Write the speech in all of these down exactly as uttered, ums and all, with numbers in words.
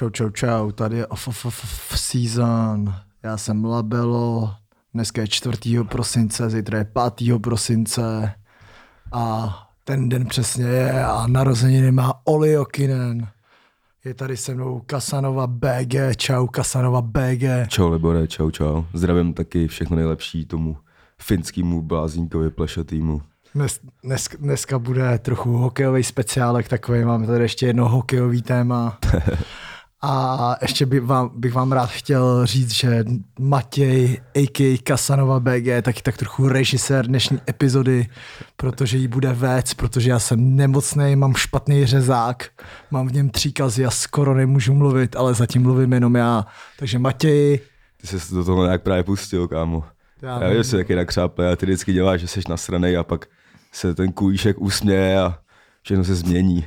Čau, čau, čau, tady je off, off, off season, já jsem Labelo, dneska je čtvrtého prosince, zítra je pátého prosince a ten den přesně je a narozeniny má Oli Okinen. Je tady se mnou Kasanova bé gé, čau Kasanova bé gé. Čau Libore, čau, čau, zdravím taky všechno nejlepší tomu finskému blázníkovi plešatýmu. Dnes, dnes, dneska bude trochu hokejový speciálek takový, máme tady ještě jedno hokejový téma. A ještě bych vám, bych vám rád chtěl říct, že Matěj á ká Kasanova bé gé je taky tak trochu režisér dnešní epizody, protože jí bude vést, protože já jsem nemocnej, mám špatný řezák, mám v něm příkazy a skoro nemůžu mluvit, ale zatím mluvím jenom já. Takže Matěj... Ty jsi do toho nějak právě pustil, kámo. Já, já jsem taky nakřáplý a ty vždycky děláš, že jsi nasranej a pak se ten kůjíšek usměje a všechno se změní.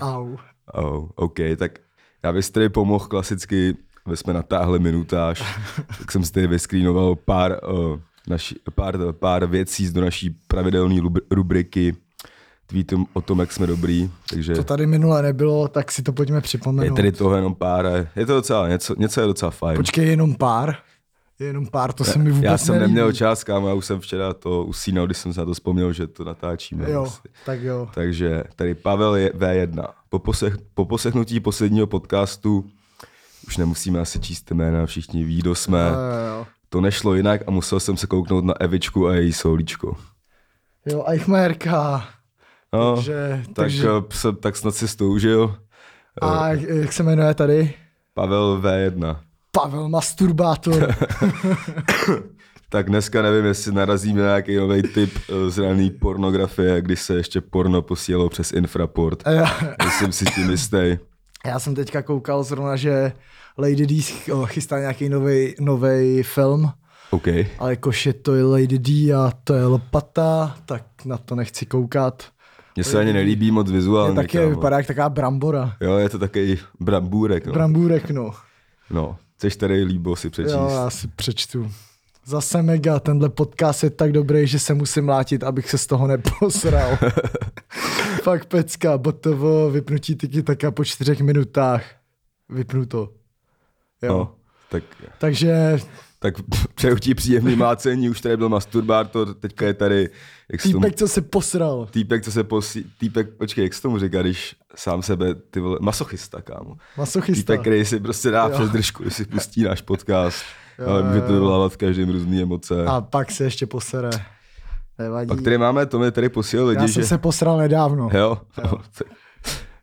Au. Oh, OK, tak já bych si tady pomohl klasicky, my jsme natáhli minutáž, tak jsem si tady vyskrínoval pár, uh, naši, pár, pár věcí do naší pravidelné rubriky, tweetům o tom, jak jsme dobrý. Takže... To tady minule nebylo, tak si to pojďme připomenout. Je tady toho jenom pár, je to docela, něco, něco je docela fajn. Počkej, jenom pár? Jenom pár, to se mi vůbec nelíbí. Já jsem neměl čas, kámo, já už jsem včera to usínal, když jsem se na to vzpomněl, že to natáčíme. Jo, vlastně. Tak jo. Takže tady Pavel je vé jedna. Po, posech, po poslechnutí posledního podcastu, už nemusíme asi číst jména, všichni ví, kdo jsme. Jo, jo. To nešlo jinak a musel jsem se kouknout na Evičku a její soulíčko. Jo, Eichmajerka. No, takže, takže... Tak, tak snad si to užil. A jak se jmenuje tady? Pavel vé jedna. Pavel Masturbátor. Tak dneska nevím, jestli narazíme na nějaký nový typ z rané pornografie, když se ještě porno posílalo přes infraport. Myslím si tím jistý. Já jsem teďka koukal zrovna, že Lady Dee chystá nějaký nový film. Okay. Ale jakože to je Lady Dee a to je lopata, tak na to nechci koukat. Mně se ani nelíbí moc vizuálně. Taky vypadá jak taková brambora. Jo, je to takový brambůrek. No. Brambůrek, no. No. Chceš tady Líbo si přečíst? Jo, já si přečtu. Zase mega, tenhle podcast je tak dobrý, že se musím mlátit, abych se z toho neposral. Fakt pecka, botovo, vypnutí tyky taka po čtyřech minutách. Vypnu to. Jo. No, tak... Takže... Tak přeju ti příjemný mácení, už tady byl masturbátor, teďka je tady... Jak týpek, tomu... co se posral. Týpek, co se posí... Týpek, počkej, jak se tomu říká, když sám sebe, ty vole, masochista, kámo. Masochista. Týpek, který si prostě dá přes držku, když si pustí náš podcast. Ale může to vyvolávat každým různý emoce. A pak se ještě posere. Nevadí. Pak tady máme, to mě tady posílal lidi, že... Já jsem že... se posral nedávno. Jo? Jo.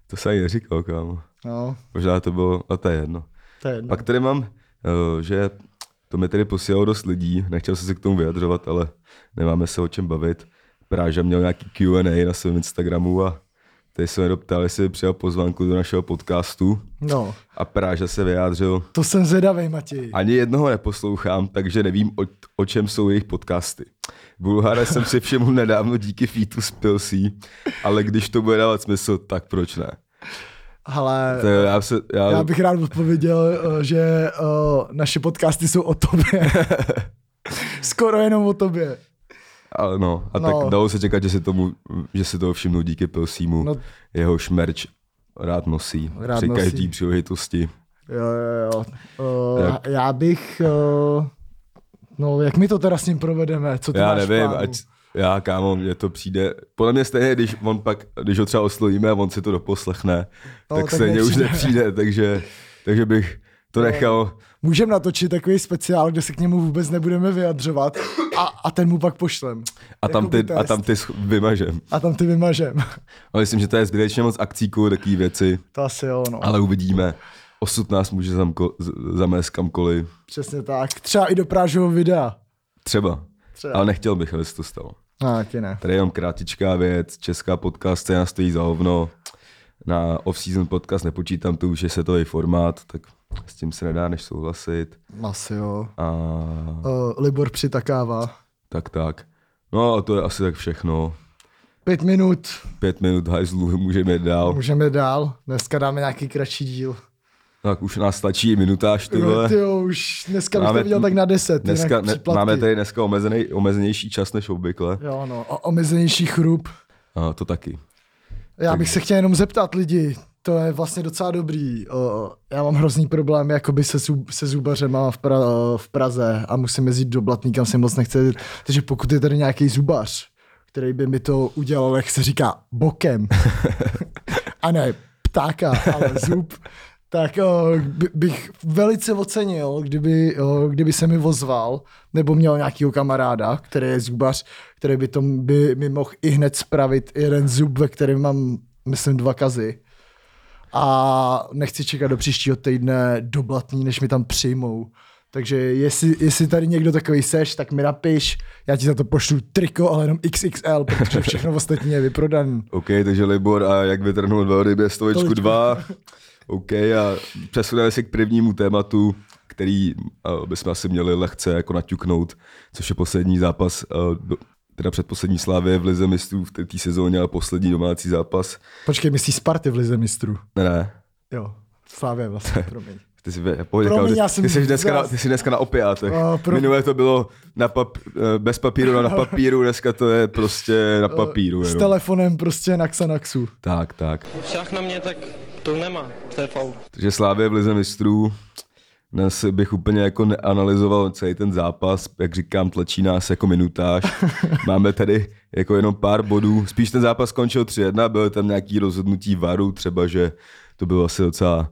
To se ani neříkal, kámo. No. Možná to bylo, a to je jedno. To je jedno. Pak tady mám, že... To mi tedy posílalo dost lidí, nechtěl jsem se k tomu vyjadřovat, ale nemáme se o čem bavit. Práža měl nějaký kjú end ej na svém Instagramu a tady se mě doptal, jestli přijal pozvánku do našeho podcastu. No. A Práža se vyjádřil. To jsem zvědavej, Matěj. Ani jednoho neposlouchám, takže nevím, o, o čem jsou jejich podcasty. Bulhára jsem si všemu nedávno díky featu spil si, ale když to bude dávat smysl, tak proč ne? Ale já, se, já... já bych rád odpověděl, že uh, naše podcasty jsou o tobě. Skoro jenom o tobě. Ale no, a no. Tak dalo se čekat, že si, tomu, že si toho všimnou díky Pilsímu. No. Jeho šmerč rád nosí rád při nosí. Každý příležitosti. Jo, jo, jo. Uh, já bych... Uh, no, jak my to teda s ním provedeme? Co ty já máš nevím, v ať... Já, kámo, mně to přijde. Podle mě stejně, když on pak, když ho třeba oslovíme a on si to doposlechne, no, tak, tak stejně už nepřijde, takže, takže bych to no, nechal. Můžeme natočit takový speciál, kde se k němu vůbec nebudeme vyjadřovat a, a ten mu pak pošlem. A tam ty, a tam ty vymažem. A tam ty vymažem. No, myslím, že to je zbytečně moc akcíků, takové věci. To asi jo, no. Ale uvidíme. Osud nás může zamko, zamést kamkoliv. Přesně tak. Třeba i do Prážovo videa. Třeba. Třeba. Ale nechtěl bych, aby se to stalo. No, ti ne. Tady je jenom krátičká věc, česká podcast scéna stojí za hovno, na off-season podcast nepočítám to už, že se to je formát, tak s tím se nedá než souhlasit. Asi jo. A... Uh, Libor přitakává. Tak, tak. No a to je asi tak všechno. Pět minut. Pět minut hajzlu, můžeme dál. Můžeme dál, dneska dáme nějaký kratší díl. Tak už nás stačí minutáž, tyhle. Tyjo, už dneska bych to viděl tak na deset. Dneska, ne, máme tady dneska omezený, omezenější čas než obvykle. Jo, no, a omezenější chrup. A to taky. Já tak bych se chtěl jenom zeptat lidi, To je vlastně docela dobrý. Já mám hrozný problém jakoby se, se zubařema v, pra, v Praze a musím jezdit do Blatný, kam se moc nechce. Takže pokud je tady nějaký zubař, který by mi to udělal, jak se říká, bokem, a ne ptáka, ale zub, tak bych velice ocenil, kdyby, kdyby se mi ozval, nebo měl nějakýho kamaráda, který je zubař, který by, to, by mi mohl i hned spravit jeden zub, ve kterém mám, myslím, dva kazy. A nechci čekat do příštího týdne do Blatní, než mi tam přijmou. Takže jestli, jestli tady někdo takový seš, tak mi napiš, já ti za to pošlu triko, ale jenom iks iks el, protože všechno ostatní je vyprodaný. OK, takže Libor, a jak vytrhnul velrybě stovičku dva. OK, a přesuneme se k prvnímu tématu, který bychom asi měli lehce jako naťuknout, což je poslední zápas, teda předposlední Slavie v Lize mistrů v té sezóně a poslední domácí zápas. Počkej, myslíš Sparty v Lize mistrů? Ne, ne. Jo, Slavie vlastně, promiň. Ty jsi, pohodě, Promiň, já jsem ty jsi dneska, na, ty jsi dneska na opiátech. Uh, pro... Minulé to bylo na pap, bez papíru na, na papíru, dneska to je prostě na papíru. Uh, s telefonem prostě na Xanaxu. Tak, tak. Však na mě tak to nemá, to je faul. Takže Slavie v Lize mistrů, dnes bych úplně jako neanalyzoval celý ten zápas, jak říkám, tlačí nás jako minutáž. Máme tady jako jenom pár bodů, spíš ten zápas skončil tři jedna, bylo tam nějaký rozhodnutí VARu, třeba že to bylo asi docela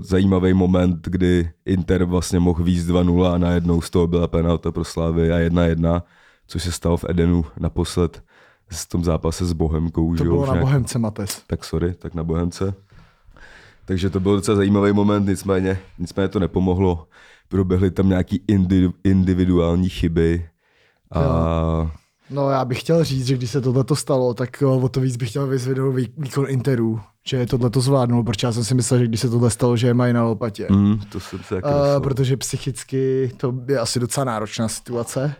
zajímavý moment, kdy Inter vlastně mohl víc dva nula a najednou z toho byla penalta pro Slavii a jedna jedna, což se stalo v Edenu naposled v tom zápase s Bohemkou. To bylo na nějak... Bohemce, Mates. Tak sorry, tak na Bohemce. Takže to byl docela zajímavý moment, nicméně, nicméně to nepomohlo. Proběhly tam nějaký indi, individuální chyby. A... No já bych chtěl říct, že když se tohleto stalo, tak o to víc bych chtěl vyzvednout výkon Interu, že tohleto zvládnul, protože já jsem si myslel, že když se tohle stalo, že je mají na lopatě. Mm, to jsem se uh, protože psychicky to je asi docela náročná situace.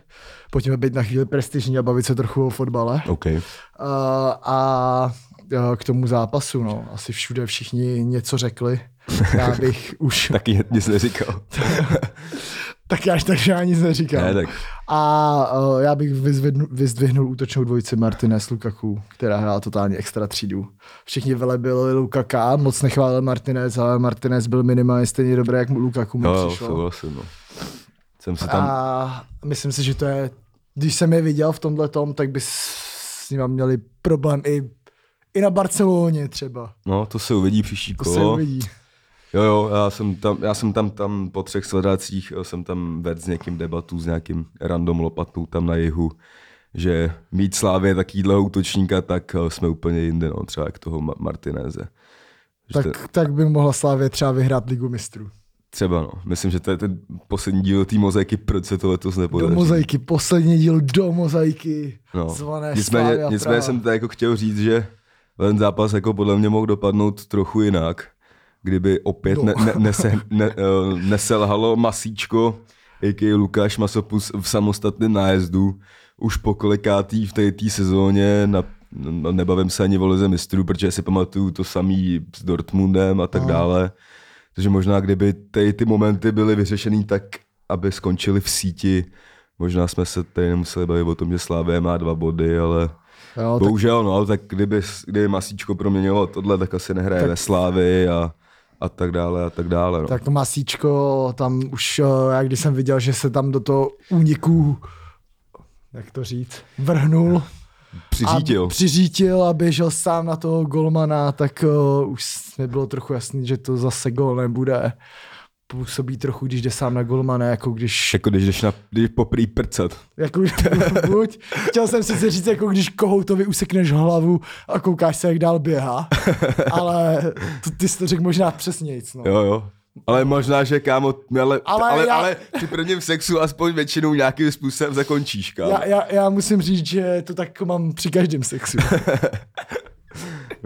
Pojďme být na chvíli prestižní a bavit se trochu o fotbale. Okay. Uh, a k tomu zápasu, no. Asi všude všichni něco řekli. Já bych už... Taky nic neříkal. Tak já takže já nic neříkal. Ne, tak. A uh, já bych vyzvednul, vyzdvihnul útočnou dvojici Martinez Lukaku, která hrála totálně extra třídu. Všichni velebili Lukaka, moc nechválil Martinez, ale Martinez byl minimálně stejně dobrý, jak mu Lukaku mu no, přišlo. Vlastně, no. Jsem se tam... A myslím si, že to je... Když jsem je viděl v tomhletom, tak by s nima měli problém i I na Barceloně třeba. No, to se uvidí příští kolo. To se uvidí. Jo, jo, já jsem tam, já jsem tam, tam po třech sledacích, jsem tam vedl s někým debatu, s nějakým random lopatou tam na jihu, že mít Slávě takovýhleho útočníka, tak jsme úplně jinde, no, třeba jak toho Martineze. Tak, ten... tak by mohla Slávě třeba vyhrát Ligu mistrů. Třeba, no. Myslím, že to je ten poslední díl té mozaiky, proč se to letos nepodaří. Do mozaiky, poslední díl do mozaiky, no. Zvané nicméně, Slávia Praha. Nicméně jsem tady jako chtěl říct, že ten zápas jako podle mě mohl dopadnout trochu jinak, kdyby opět ne, ne, nese, ne, uh, neselhalo Masíčko, a k a. Lukáš Masopus v samostatném nájezdu, už po kolikátý v té sezóně, na, nebavím se ani o Lize mistrů, protože si pamatuju to samý s Dortmundem a tak dále, takže možná kdyby ty, ty momenty byly vyřešený tak, aby skončily v síti, možná jsme se tady nemuseli bavit o tom, že Slavie má dva body, ale... Jo, bohužel, tak, no, tak kdyby, kdyby Masíčko proměňovalo tohle, tak asi nehraje tak, ve Slávii a, a tak dále a tak dále. No. Tak Masíčko tam už, já když jsem viděl, že se tam do toho úniku, jak to říct, vrhnul. Přiřítil. A přiřítil a běžel sám na toho golmana, tak uh, už nebylo trochu jasný, že to zase gol nebude. Působí trochu, když jde sám na golmana, jako když... Jako když jdeš na, když poprý prcat. Jako buď. Chtěl jsem si říct, jako když kohoutovi usekneš hlavu a koukáš se, jak dál běhá. Ale to, ty jsi to řekl možná přesnějc. No. Jo, jo. Ale možná, že kámo, ale, ale, ale, já... ale ty prvním sexu aspoň většinou nějakým způsobem zakončíš, kámo. Já, já, já musím říct, že to tak mám při každém sexu.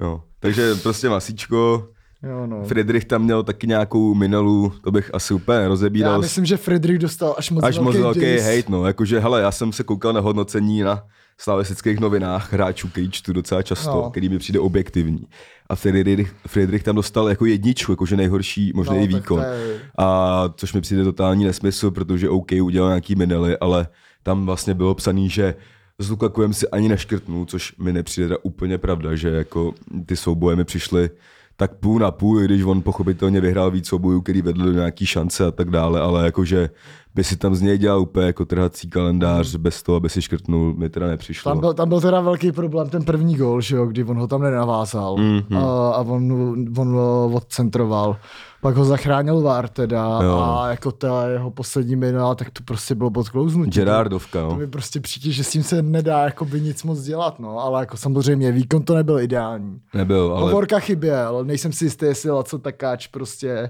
Jo, takže prostě Masíčko... Jo, no. Friedrich tam měl taky nějakou minelu, to bych asi úplně rozebíral. Já myslím, že Friedrich dostal až moc až velký, velký hejt. No. Jakože, hele, já jsem se koukal na hodnocení na slavistických novinách hráčů, který čtu docela často, no. Který mi přijde objektivní. A Friedrich, Friedrich tam dostal jako jedničku, jakože nejhorší možný no, výkon. Je... A což mi přijde totální nesmysl, protože OK, udělal nějaký minely, ale tam vlastně bylo psaný, že s Lukakujem si ani neškrtnul, což mi nepřijde úplně pravda, že jako ty souboje mi přišly tak půl na půl, i když on pochopitelně vyhrál víc soubojů, který vedl do nějaký šance a tak dále, ale jakože by si tam z něj dělal úplně jako trhací kalendář mm. bez toho, aby si škrtnul, mi teda nepřišlo. Tam byl, tam byl teda velký problém ten první gól, že jo, kdy on ho tam nenavázal mm-hmm. a, a on, on ho odcentroval. Pak ho zachránil Vár teda jo. a jako ta jeho poslední minuta, tak to prostě bylo podklouznutí. Gerardovka, jo. To mi prostě přijde, že s tím se nedá jakoby nic moc dělat, no, ale jako samozřejmě výkon to nebyl ideální. Nebyl, ale... Hovorka chyběl, nejsem si jistý, jestli Laco Takáč prostě...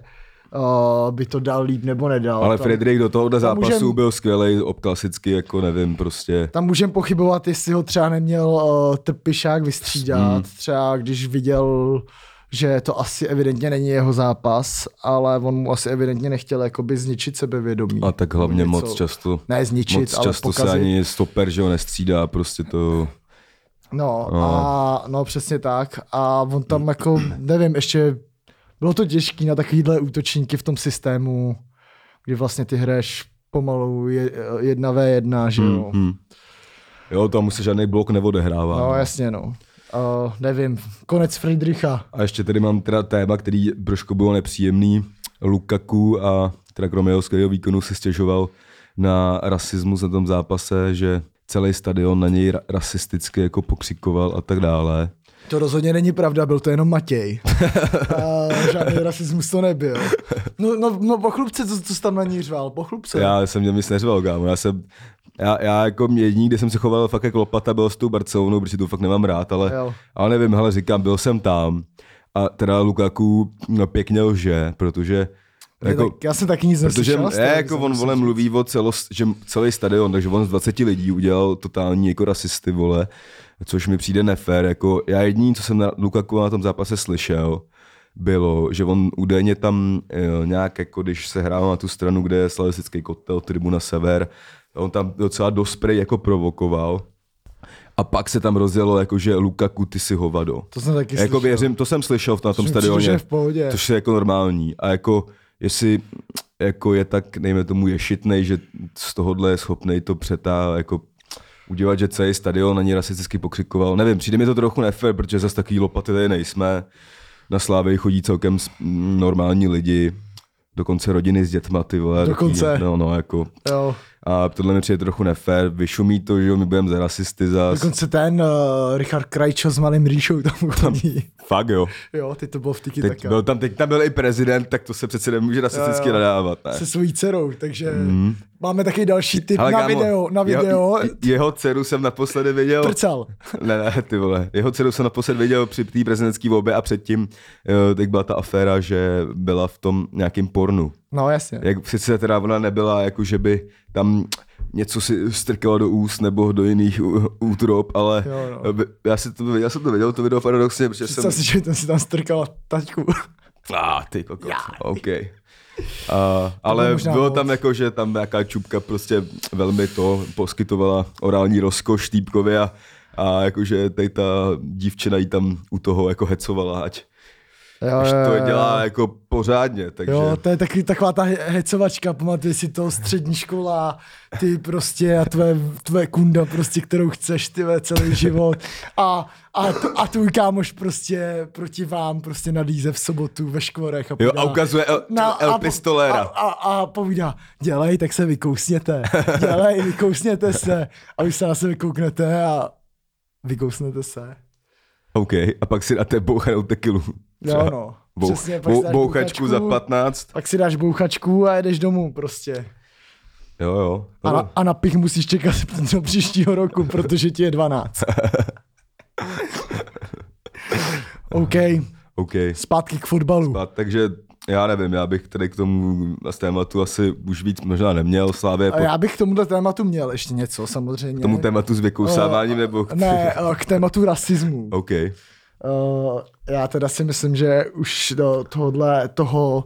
Uh, by to dal líp nebo nedal. Ale Friedrich do tohohle zápasu můžem, byl skvělej, klasicky, jako nevím, prostě. Tam můžem pochybovat, jestli ho třeba neměl uh, Trpišák vystřídat, mm. třeba když viděl, že to asi evidentně není jeho zápas, ale on mu asi evidentně nechtěl jakoby zničit sebevědomí. A tak hlavně něco, moc často, ne zničit, moc často ale pokazit. Se ani stoper, že ho nestřídá, prostě to... No, no. A, no přesně tak. A on tam jako, nevím, ještě... Bylo to těžké na takovýhle útočníky v tom systému, kdy vlastně ty hraješ pomalu je, jedna v jedna, že jo. Mm, mm. Jo, tam se žádný blok neodehrává. No, no. jasně, no. Uh, nevím, konec Friedricha. A ještě tady mám teda téma, který trošku bylo nepříjemný. Lukaku a teda kromě jeho skvělého výkonu se stěžoval na rasismus na tom zápase, že celý stadion na něj rasisticky jako pokřikoval a tak dále. To rozhodně není pravda, byl to jenom Matěj. A žádný rasismus to nebyl. No, no, no pochlubce, co, co jsi tam na ní řval, pochlubce. Já jsem mě nic neřval, kámo, já jsem, já, já jako jediný, kde jsem se choval fakt jak lopata, bylo s tou Barcelonou, protože tu fakt nemám rád, ale, ale nevím, hele, říkám, byl jsem tam a teda Lukaku no, pěkně lže, protože jako, tak já jsem taky nic neslyšel. Protože je, jako on vole mluví o celost, že celý stadion, takže on z dvaceti lidí udělal totální jako rasisty, vole, což mi přijde nefér. Jako, já jediný, co jsem na Lukaku na tom zápase slyšel, bylo, že on údajně tam jo, nějak, jako když se hrál na tu stranu, kde je slavistický kotel, tribuna sever, on tam docela dosprej jako provokoval. A pak se tam rozjelo, jako, že Lukaku, ty si hovado. To jsem taky jako, slyšel. Věřím, to jsem slyšel na tom stadioně, je v pohodě. Což je jako normální. A jako... Jestli jako je tak, nejme tomu ješitnej, že z tohohle je schopnej to přetá, jako udělat, že celý stadion na ní rasisticky pokřikoval. Nevím, přijde mi to trochu nefér, protože zase takový lopaty tady nejsme. Na Slávii chodí celkem normální lidi, dokonce rodiny s dětma, ty vole. Dokonce. No, no, jako. Jo. A tohle mi přijde trochu nefér, vyšumí to, že my budeme za rasisty zas. Dokonce ten uh, Richard Krajčo s malým rýšou tam chodí. Fakt jo. Jo, teď to bylo v Tiki Taka. Byl tam, teď tam byl i prezident, tak to se přece nemůže rasisticky nadávat. Ne? Se svojí dcerou, takže mm. máme taky další tip na, kámo, video, na video. Jeho, jeho dceru jsem naposledy viděl. Prcal. Ne, ne, ty vole. Jeho dceru jsem naposledy viděl při té prezidentské volbě a předtím jo, tak byla ta aféra, že byla v tom nějakým pornu. No jasně. Jak sice teda ona nebyla, jako že by tam něco si strkala do úst nebo do jiných útrop, ale jo, no. já, si to, já jsem to viděl, to video paradoxně, protože jsem... Představ si, že tam si tam strkala taťku. Ah, ty kokos, OK. A, ale bylo moc. Tam jako, že tam nějaká čupka prostě velmi to poskytovala orální rozkoš týpkovi a, a jakože tady ta dívčina jí tam u toho jako hecovala, ať... Jo, Až to dělá jako pořádně, takže... Jo, to je taky, taková ta hecovačka, pamatuj si to, střední škola, ty prostě a tvoje, tvoje kunda prostě, kterou chceš, ty celý život a, a, a tvůj kámoš prostě proti vám prostě nadýze v sobotu ve škvorech a povídá... Jo, a ukazuje El, na, el a, Pistolera. A, a, a povídá, dělej, tak se vykousněte, dělej, vykousněte se a vy se na se vykouknete a vykousnete se. OK, a pak si dáte bouchanou tekilu. Jo no, Bou, přesně, pak bou, bouchačku, bouchačku za patnáct. Pak si dáš bouchačku a jedeš domů prostě. Jo jo. A na, a na pich musíš čekat do příštího roku, protože ti je dvanáct. OK. OK. Zpátky k fotbalu. Spát, takže já nevím, já bych tady k tomu z tématu asi už víc možná neměl. Slávě. Po... Já bych k tomuhle tématu měl ještě něco samozřejmě. K tomu tématu s vykousáváním nebo... K... Ne, k tématu rasismu. OK. Uh, já teda si myslím, že už do tohohle toho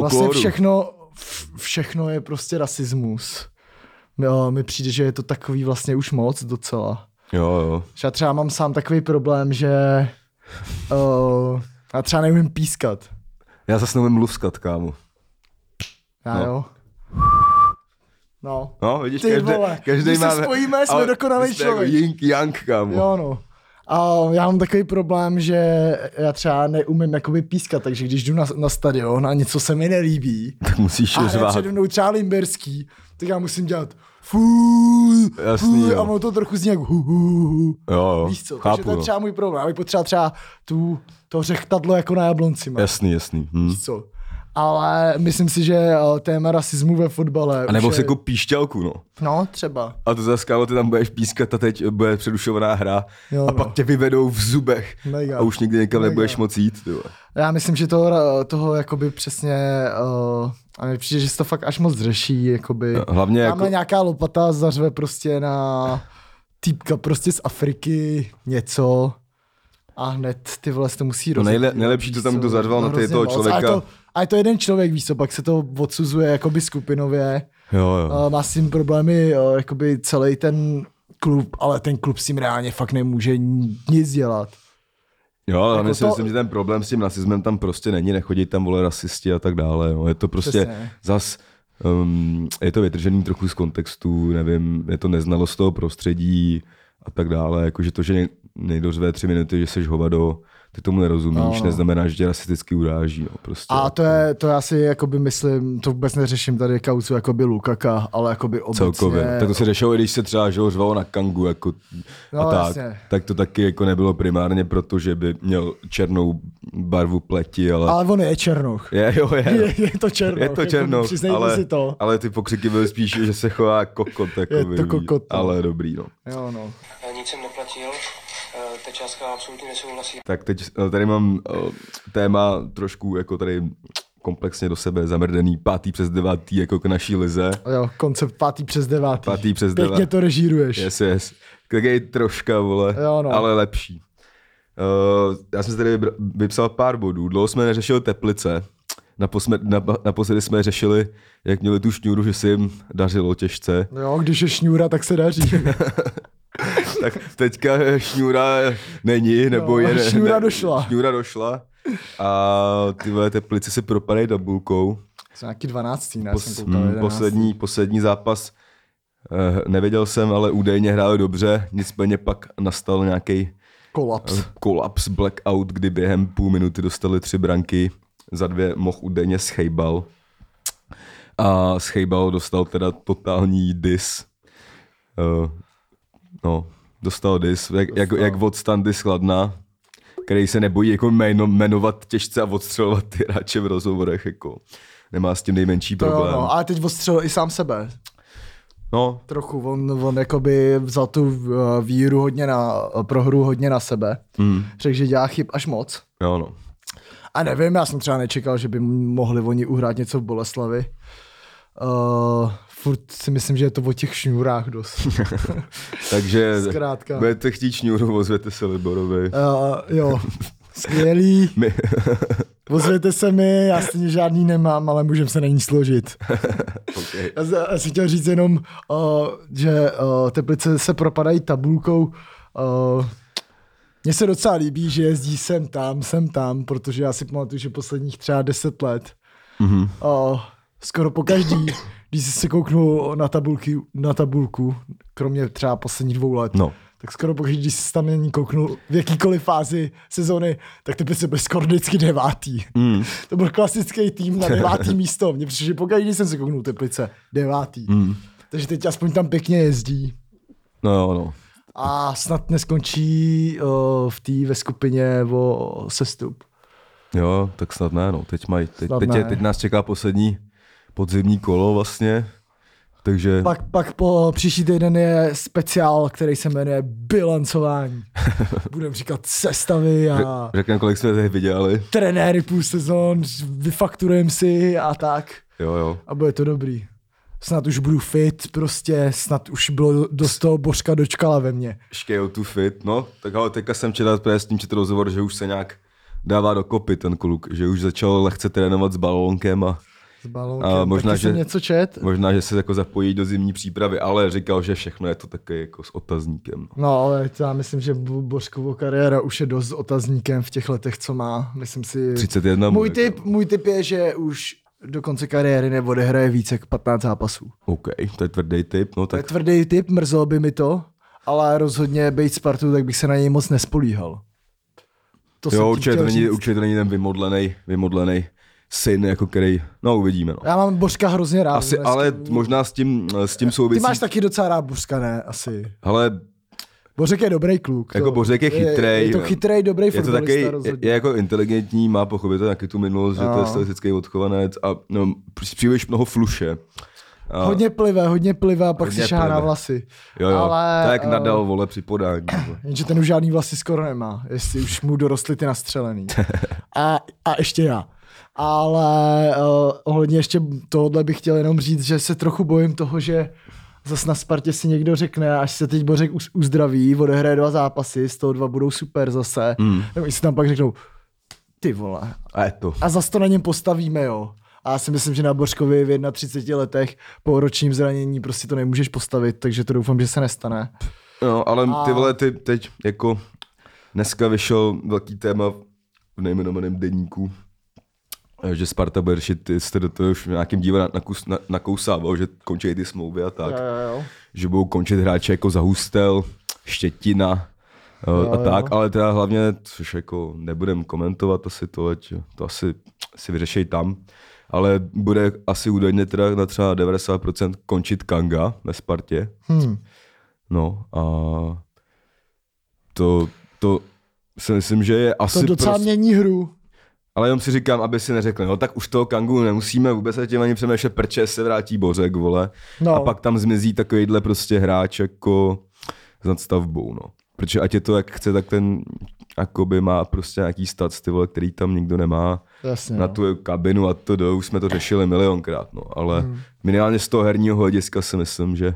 vlastně všechno, všechno je prostě rasismus. Jo, mi přijde, že je to takový vlastně už moc docela. Jo, jo. Já třeba mám sám takový problém, že uh, já třeba neumím pískat. Já zase neumím luskat, kámo. Já no. jo. No. No, vidíš, každý, každý máme... Když se spojíme, jsme dokonalý člověk. Jako yin, yang, kámo. Jo, no. A já mám takový problém, že já třeba neumím jakoby pískat, takže když jdu na, na stadion a něco se mi nelíbí, tak musíš a řvát. Přede mnou třeba Limberský, tak já musím dělat fuuu, jasný, a ono to trochu zní jak hu, hu, hu. Jo, jo. Víš co, chápu, takže to je třeba můj problém, abych potřeba třeba tu, to řechtadlo jako na Jablonci. Mám. Jasný, jasný. Hm. Víš co, ale myslím si, že téma rasismu ve fotbale... A nebo je... si jako píšťalku, no. No, třeba. A to zase, kámo, ty tam budeš pískat a teď bude přerušovaná hra, jo, a no. Pak tě vyvedou v zubech. Mega. A už nikdy někam nebudeš moc jít. Tyvo. Já myslím, že toho, toho jakoby přesně... Uh... A mi přijde, že se to fakt až moc řeší, jakoby. Hlavně jako... nějaká lopata zařve prostě na týpka prostě z Afriky, něco. A hned ty vole to musí rozhodit. No nejle- nejlepší, co tam kdo zařval na toho člověka. A je, to, a je to jeden člověk, víš co, pak se to odsuzuje jakoby skupinově. Jo, jo. Má s tím problémy jakoby celý ten klub, ale ten klub s tím reálně fakt nemůže nic dělat. Jo, ale jako myslím, to... myslím, že ten problém s tím rasismem tam prostě není, nechodí tam vole rasisti a tak dále, no. Je to prostě přesně. Zas, um, je to vytržený trochu z kontextu, nevím, je to neznalost toho prostředí a tak dále, jakože to, že nejdou řve tři minuty, že seš hovado, ty tomu nerozumíš, no. Neznamená, že tě rasisticky uráží, no, prostě. A to je, to já si jakoby myslím, to vůbec neřeším tady kauzu jakoby Lukaka, ale jakoby obecně. Celkově, tak to se řešilo, i když se třeba řvalo na Kangu, jako no, a tak, jasně. Tak to taky jako nebylo primárně proto, že by měl černou barvu pleti, ale... Ale on je černoch. Je, jo, je. Je, je to černoch. Je to černoch, jako, ale, si to. Ale ty pokřiky byly spíš, že se chová kokot, takový, je to kokot, no. Ale dobrý, no. Jo, no. Nic jsem neplatil. Ta částka absolutně nesouhlasí. Tak teď tady mám téma trošku jako tady komplexně do sebe zamrdený, pátý přes devátý jako k naší lize. Jo, koncept pátý přes devátý. Pátý přes devátý. Pěkně to režíruješ. Yes, yes. Tak je troška, vole, jo, no. Ale lepší. Uh, já jsem si tady vypsal pár bodů. Dlouho jsme neřešili Teplice. Naposledy, naposledy jsme řešili, jak měli tu šňůru, že si jim dařilo těžce. Jo, když je šňůra, tak se daří. Tak teďka šňůra není, nebo no, je... Ne, šňůra došla. Šňůra došla a tyhle Teplice se propadají tabulkou. Jsou nějaký dvanáctý, ne? Pos, jsem poslední, poslední zápas, nevěděl jsem, ale údajně hráli dobře, nicméně pak nastal nějaký kolaps. kolaps, blackout, kdy během půl minuty dostali tři branky, za dvě mohl údajně Schejbal. A Schejbal dostal teda totální dis. No, dostal dis, jak, dostal. jak, jak od Standy Skladna, který se nebojí jako jméno, jmenovat těžce a odstřelovat ty hráče v rozhovorech, jako nemá s tím nejmenší to problém. Jo, no, ale teď odstřelil i sám sebe. No. Trochu, on, on jakoby vzal tu víru hodně na, prohru hodně na sebe, mm. Řekl, že dělá chyb až moc. Jo, no. A nevím, já jsem třeba nečekal, že by mohli oni uhrát něco v Boleslavi. Uh, furt si myslím, že je to o těch šňůrách dost. Takže zkrátka. Budete chtít šňůru, ozvěte se Liborovi. Uh, jo, skvělý. My... Ozvěte se mi, já stejně žádný nemám, ale můžeme se na ní složit. Okay. Já, já jsem chtěl říct jenom, uh, že uh, Teplice se propadají tabulkou. Uh, Mně se docela líbí, že jezdí sem tam, sem tam, protože já si pamatuju, že posledních třeba deset let mm-hmm. uh, skoro po každý, když se kouknu na, tabulky, na tabulku, kromě třeba posledních dvou let, no. Tak skoro po každý, když se tam není kouknu v jakýkoliv fázi sezony, tak teprve se byl skoro vždycky devátý. Mm. To byl klasický tým na devátý místo. Mně přišlo, že po každý, když jsem se kouknul Teplice, devátý. Mm. Takže teď aspoň tam pěkně jezdí. No jo, no. A snad neskončí o, v té ve skupině o sestup. Jo, tak snad ne, no. Teď, maj, teď, teď, je, teď nás čeká poslední podzimní kolo vlastně, takže... Pak, pak po příští týden je speciál, který se jmenuje bilancování. Budeme říkat sestavy a... Řekneme, kolik jsme tady viděli. Trenéry půl sezon, vyfakturujeme si a tak. Jo, jo. A bude to dobrý. Snad už budu fit, prostě, snad už bylo dost toho Bořka dočkala ve mně. Škejl tu fit, no, tak ale teďka jsem četl s tím četl rozhovor, že už se nějak dává dokopy ten kluk, že už začal lehce trénovat s balónkem a... S balónkem, a možná, že, něco čet. Možná, že se jako zapojí do zimní přípravy, ale říkal, že všechno je to také jako s otazníkem. No, ale já myslím, že Bořková kariéra už je dost s otazníkem v těch letech, co má, myslím si... třicet jedna Můj typ, můj typ je, že už... do konce kariéry neodehraje více jak patnáct zápasů. OK, to je tvrdý tip. No tak... To je tvrdý tip, mrzelo by mi to, ale rozhodně být Spartu, tak bych se na něj moc nespolíhal. To jo, určitě to, není, určitě to není ten vymodlený, vymodlený syn, jako který, no uvidíme. No. Já mám Bořka hrozně rád. Asi, ale možná s tím, s tím souvisí. Ty máš taky docela rád Bořka, ne? Asi. Hele, Bořek je dobrý kluk. To, jako Bořek je chytrej. Je, je to chytrej, dobrý fotbalista. Je, je, je jako inteligentní, má pochopitelně taky tu minulost, no. Že to je statistický odchovanec a no, příliš mnoho fluše. A hodně plivé, hodně plivé a pak si šáhá na vlasy. Jo, jo. Ale, tak nadal, vole, při podání. Jenže ten už žádný vlasy skoro nemá, jestli už mu dorostly ty nastřelený. A, a ještě já. Ale uh, ohledně ještě tohle bych chtěl jenom říct, že se trochu bojím toho, že zas na Spartě si někdo řekne, až se teď Bořek uzdraví, odehraje dva zápasy, z toho dva budou super zase. Mm. Nebo si tam pak řeknou, ty vole. A, to. a zas to na něm postavíme, jo. A já si myslím, že na Bořkovi v třiceti jedna letech po ročním zranění prostě to nemůžeš postavit, takže to doufám, že se nestane. No, ale a... ty vole, ty teď jako dneska vyšel velký téma v nejmenovaném deníku, že Sparta bude řešit, jste do toho už nějakým díva nakousával, že končí ty smlouvy a tak. Jo, jo. Že budou končit hráče jako Zahustel, Štětina jo, a jo. tak, ale teda hlavně, což jako nebudem komentovat asi to, to asi si vyřešej tam. Ale bude asi údajně teda na třeba devadesát procent končit Kanga ve Spartě. Hmm. No a to, to si myslím, že je asi... To docela prost... mění hru. Ale jenom si říkám, aby si neřekli, no tak už toho Kangu nemusíme vůbec se tím ani přemýšlet, protože se vrátí Bořek, vole. No. A pak tam zmizí takovýhle prostě hráč jako s nadstavbou, no. Protože ať je to jak chce, tak ten jakoby má prostě nějaký stats, ty vole, který tam nikdo nemá. Jasně, na tu no. kabinu a to do, už jsme to řešili milionkrát, no, ale hmm. minimálně z toho herního hlediska si myslím, že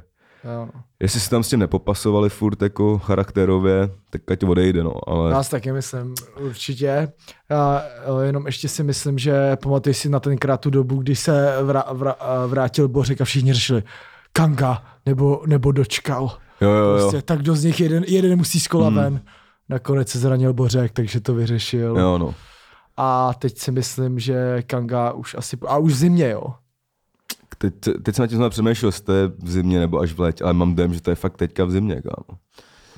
jo. Jestli si tam s tím nepopasovali furt jako charakterově, tak ať odejde, no, ale... Já si taky myslím, určitě. Já jenom ještě si myslím, že pamatuji si na tenkrát tu dobu, kdy se vrá, vrá, vrátil Bořek a všichni řešili Kanga nebo, nebo dočkal. Jo, jo, jo. Prostě, tak do z nich jeden, jeden musí z kola hmm. ven. Nakonec se zranil Bořek, takže to vyřešil. Jo, no. A teď si myslím, že Kanga už asi... A už v zimě, jo? Teď, teď jsem na tím přemýšlel, jestli to je v zimě nebo až v létě, ale mám dojem, že to je fakt teďka v zimě, kámo.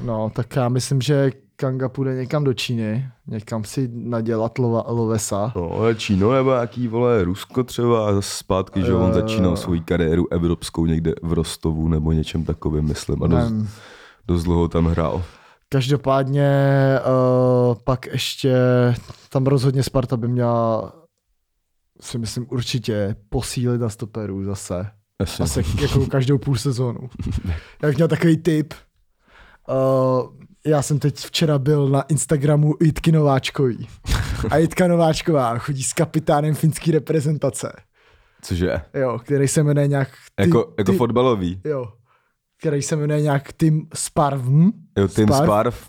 No, tak já myslím, že Kanga půjde někam do Číny, někam si nadělat lova, lovesa. No, ale Číno nebo jaký, vole, Rusko třeba a zase zpátky, že on začínal svou kariéru evropskou někde v Rostovu nebo něčem takovým, myslím. A dost, dost dlouho tam hrál. Každopádně uh, pak ještě tam rozhodně Sparta by měla si myslím určitě posílit na stoperů zase. Asi. Asi jako každou půl sezónu. Já bych měl takový tip. Uh, já jsem teď včera byl na Instagramu Jitky Nováčkový. A Jitka Nováčková chodí s kapitánem finské reprezentace. Cože? Jo, který se jmenuje nějak... Ty, jako jako ty, fotbalový? Jo. Který se jmenuje nějak Tim Sparv. Jo, Tim Sparv. Sparv.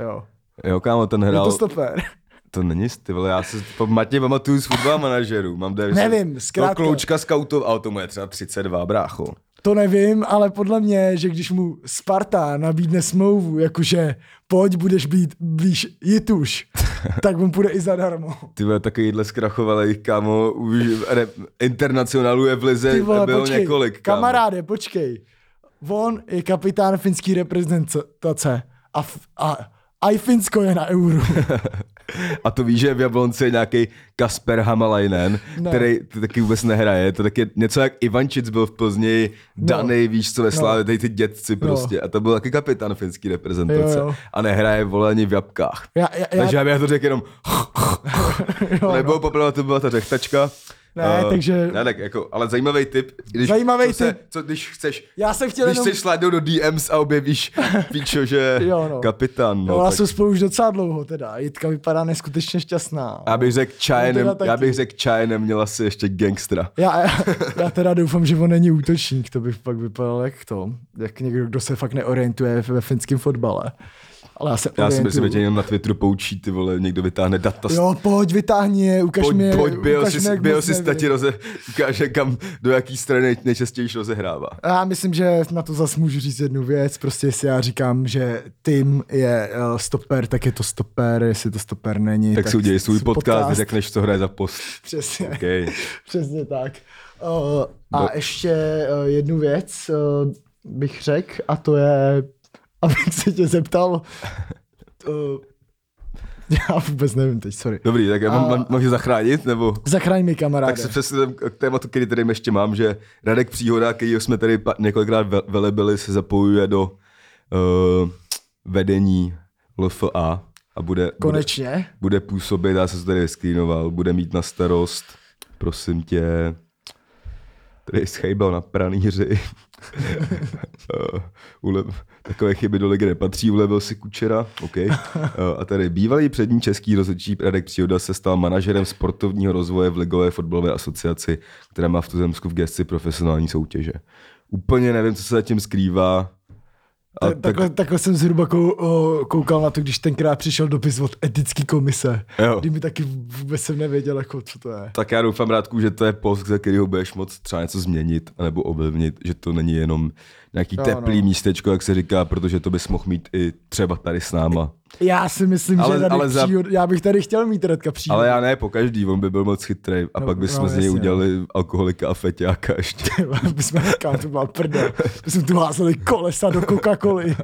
Jo. Jo, kámo, ten hrál... Je to stoper. To není, ty vole, já se po Matěj pamatuju z Football Manageru. Mám devět, nevím, zkrátka. To Kloučka skautoval, ale tomu je třeba třicet dva, brácho. To nevím, ale podle mě, že když mu Sparta nabídne smlouvu, jakože pojď, budeš být blíž Jituš, tak on půjde i zadarmo. Ty vole, takovýhle zkrachovalej, kámo, už re, internacionálu je v lize vole, bylo počkej, několik, kámo. Kamaráde, počkej. On je kapitán finský reprezentace a, a, a i Finsko je na euru. A to víš, že v Jablonce je nějaký Kasper Hamalainen, no. který to taky vůbec nehraje, to taky něco jak Ivančic byl v Plzni, Danej, no. víš co ve Slávě, no. tady ty dětci prostě, no. a to byl taky kapitán finský reprezentace jo, jo. a nehraje vole ani v Jabkách. Já, já, takže já bych to řekl jenom jo, nebo no. poprvé to byla ta řechtačka. Ne, uh, takže... Ne, tak jako, ale zajímavý tip. Když, zajímavý tip. Se, co, když chceš, já jsem chtěl když jenom... chceš sládnout do D Ms a objevíš, píčo, že jo, no. kapitán. No, no tak... jsou spolu už docela dlouho teda. Jitka vypadá neskutečně šťastná. Já bych řekl čaj, ne, já bych řekl čaj, neměla si ještě gangstra. Já, já, já teda doufám, že on není útočník, to bych pak vypadal jak to. Jak někdo, kdo se fakt neorientuje ve finském fotbale. Ale já se já jsem si věděl, jenom na Twitteru poučí, ty vole, někdo vytáhne data. Jo, pojď, vytáhni je, ukaž pojď, mě, pojď, byl ukaž si, byl si stati roze, ukáže, kam, do jaký strany nejčastěji rozehrává. Já myslím, že na to zase můžu říct jednu věc, prostě jestli já říkám, že Tim je stoper, tak je to stoper, jestli to stoper není. Tak, tak si udělej svůj podcast, podcast. Řekneš, co hraje za post. Přesně, okay. Přesně tak. O, a Do... ještě jednu věc bych řekl, a to je abych se tě zeptal, to... Já vůbec nevím teď, sorry. Dobrý, tak já mám, a... mám tě zachránit, nebo? Zachraň mi, kamaráde. Tak se přesuneme k tématu, který tady ještě mám, že Radek Příhoda, kterýho jsme tady několikrát velebili, se zapojuje do uh, vedení L F A a bude, konečně. Bude, bude působit, já jsem se tady screenoval, bude mít na starost, prosím tě, tady Schejbal na pranýři. uh, takové chyby do ligy nepatří, ulevil si Kučera, okay. uh, a tady bývalý přední český rozhodčí Radek Příhoda se stal manažerem sportovního rozvoje v Ligové fotbalové asociaci, která má v tuzemsku v gesci profesionální soutěže. Úplně nevím, co se zatím skrývá. A tak... takhle, takhle jsem zhruba kou, o, koukal na to, když tenkrát přišel dopis od etické komise, jo. Kdy mi taky vůbec jsem nevěděl, jako, co to je. Tak já doufám, Rádku, že to je post, za kterýho budeš moc třeba něco změnit anebo ovlivnit, že to není jenom nějaký no, teplý no. místečko, jak se říká, protože to bys mohl mít i třeba tady s náma. Já si myslím, ale, že tady za... příhod, já bych tady chtěl mít Radka Příhodu. Ale já ne, po každý, on by byl moc chytrej a no, pak bychom no, z něj jasně, udělali no. alkoholika a feťáka ještě. Bychom říkali, to byla prdel. Bychom tu házeli kolesa do Coca-Coly.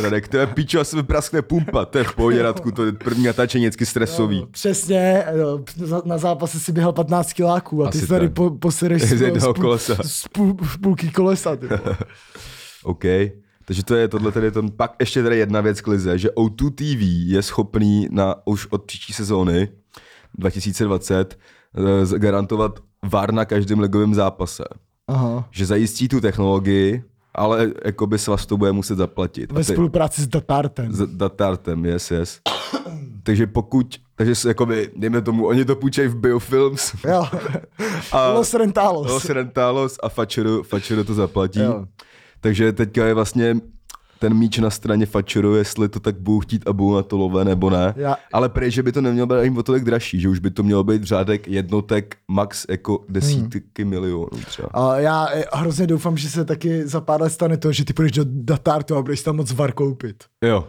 Radek, to je pičo, asi mi praskne pumpa, to je v pohodě, Radku, to je první natáčeněcky stresový. No, přesně, no, na zápase si běhal patnáct kiláků a ty asi tady po, posereš z, z, půl, z, půl, z půlky kolesa. OK. Takže to je tohle tady ten, pak ještě tady jedna věc k lize, že O dva T V je schopný na už od příští sezóny dva tisíce dvacet garantovat Vár na každém ligovém zápase. Aha. Že zajistí tu technologii, ale jakoby svaz to bude muset zaplatit. Ve ty, spolupráci s Datamartem. S Datamartem, yes, yes. Takže pokud, takže jakoby, dejme tomu, oni to půjčají v Biofilms. Jo. A Los Rentalos. Los Rentalos a Fačero to zaplatí. Jo. Takže teďka je vlastně ten míč na straně Fačeru, jestli to tak budou chtít a budou na to lové nebo ne. Já. Ale prej, že by to nemělo být ani o tolik dražší, že už by to mělo být řádek jednotek, max jako desítky hmm. milionů třeba. A já hrozně doufám, že se taky za pár let stane to, že ty půjdeš do Datartu a budeš tam moc Var koupit. Jo,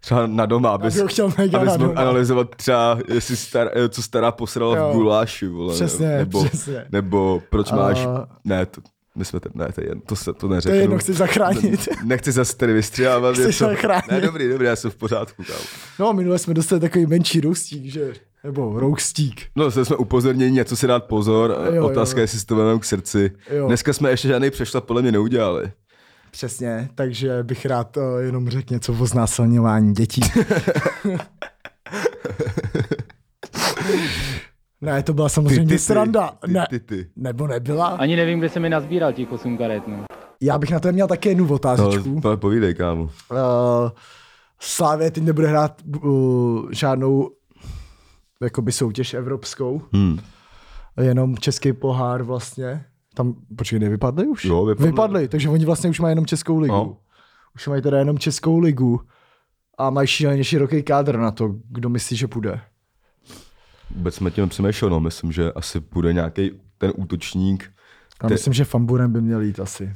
třeba na doma, abys, abys na mohl doma. Analyzovat třeba, jestli star, co stará posrala jo. v guláši, vole. Přesně, nebo, přesně. Nebo proč a... máš, ne, to, my jsme ten, ne, to, je, to, se, to neřeknu. To je jedno, chci zachránit. Nechci zase tady vystřihávat. Chci něco. Zachránit. Ne, dobrý, dobrý, já jsem v pořádku. Kámo. No, minule jsme dostali takový menší roustík, že? Nebo roustík. No, jsme upozornění, něco si dát pozor. Jo, otázka, jo. jestli si to vezmeme k srdci. Jo. Dneska jsme ještě žádný přešlap podle mě neudělali. Přesně, takže bych rád uh, jenom řekl něco o znásilňování dětí. Ne, to byla samozřejmě ty, ty, ty, sranda. Ty, ty, ne, ty, ty. Nebo nebyla? Ani nevím, kde se mi nazbíral těch osm karet. No. Já bych na to měl také jednu otázku. No, povídej, kámo. Uh, Slavia teď nebude hrát uh, žádnou jakoby soutěž evropskou. Hmm. Jenom český pohár vlastně. Tam, počkej, nevypadli už? Jo, vypadli. Vypadli, takže oni vlastně už mají jenom českou ligu. No. Už mají teda jenom českou ligu. A mají šíleně široký kádr na to, kdo myslí, že půjde. Vůbec jsme tím přemýšlel, no. Myslím, že asi bude nějaký ten útočník. Já te... myslím, že Famburem by měl jít asi.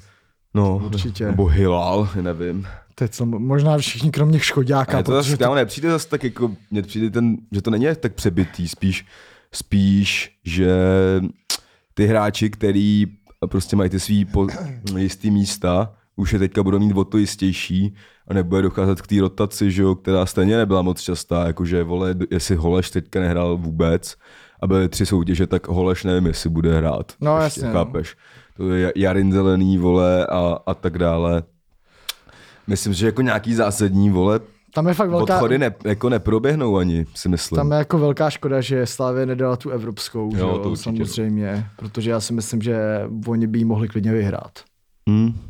No, určitě. Nebo Hilal, nevím. Teď co, možná všichni kromě Škodáka. Ne, to zase, to... nepřijde zase tak jako, mně přijde ten, že to není tak přebitý, spíš, spíš, že ty hráči, který prostě mají ty svý po... jistý místa, už je teďka budou mít o to jistější a nebude docházet k té rotaci, že jo, která stejně nebyla moc častá, jakože vole, jestli Holeš teďka nehrál vůbec a byly tři soutěže, tak Holeš nevím, jestli bude hrát. No ještě, jasně. Chápeš. To je Jarin Zelený, vole, a, a tak dále. Myslím, že jako nějaký zásadní, vole, tam je fakt velká... odchody ne, jako neproběhnou ani, si myslím. Tam je jako velká škoda, že Slavie nedala tu evropskou, jo, jo, to samozřejmě, protože já si myslím, že oni by ji mohli klidně vyhrát. Hmm.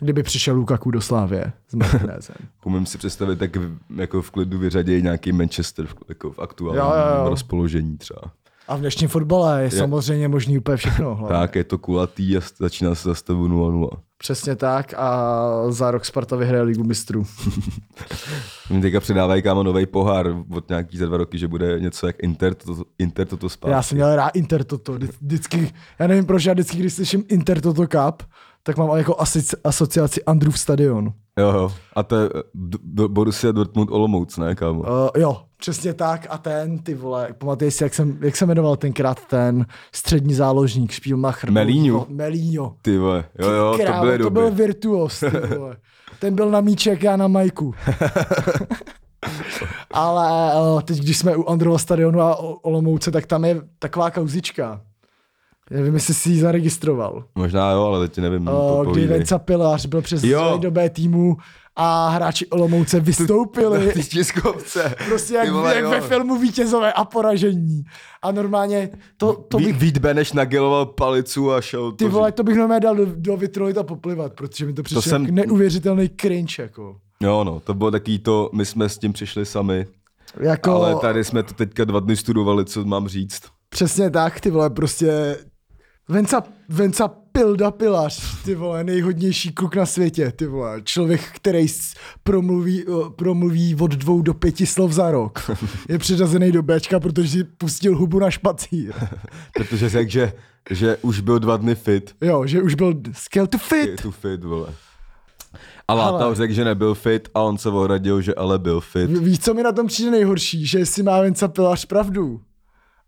Kdyby přišel Lukaku do Slávie s Martinezem. Umím si představit, tak jako v klidu vyřadějí nějaký Manchester v, jako v aktuálním jo, jo, jo. rozpoložení třeba. A v dnešním fotbale je, je samozřejmě možný úplně všechno. Hlavně. Tak, je to kulatý a začíná se za stavu nula nula. Přesně tak a za rok Sparta vyhraje Ligu mistrů. Mě teďka předávají, kámo, nový pohár od nějakých za dva roky, že bude něco jak Inter toto, Inter toto spát. Já jsem měl rád Inter toto. Vždycky, já nevím proč, já vždycky, když slyším Inter toto Cup, tak mám jako asociaci Andrův stadion. Jo, jo. A to je Borussia Dortmund Olomouc, ne, kámo? Uh, jo, přesně tak. A ten, ty vole, pamatuješ si, jak jsem, jak jsem jmenoval tenkrát ten střední záložník, Špílmacher. Melíňu? Melíňo. Ty vole, jo, jo, ty krávo, to byly doby. To byl virtuos, ty vole. Ten byl na míček, já na majku. Ale teď, když jsme u Androva stadionu a Olomouce, tak tam je taková kauzička. Nevím, jestli jsi ji zaregistroval. Možná jo, ale teď nevím. O, kdy Vence Pilař byl přes době týmu a hráči Olomouce vystoupili. Ty tiskovce. Prostě jak, vole, jak ve filmu Vítězové a poražení. A normálně to, to bych... Vít Beneš nageloval palicu a šel... Ty vole, to bych normálně dal do, do vytrojit a poplivat, protože mi to přišlo to jsem... neuvěřitelný cringe. Jako. Jo, no, to bylo takový to, my jsme s tím přišli sami. Jako... Ale tady jsme to teďka dva dny studovali, co mám říct. Přesně tak, ty vole, prostě... Vence, Vence Pilda Pilař, ty vole, nejhodnější kluk na světě, ty vole, člověk, který promluví, promluví od dvou do pěti slov za rok. Je přiřazený do Bčka, protože si pustil hubu na špacír. Protože řekl, že, že už byl dva dny fit. Jo, že už byl scale to fit. Scale to fit, vole. A Látal řekl, že nebyl fit a on se ohradil, že ale byl fit. Víš, co mi na tom přijde nejhorší, že si má Vence Pilař pravdu.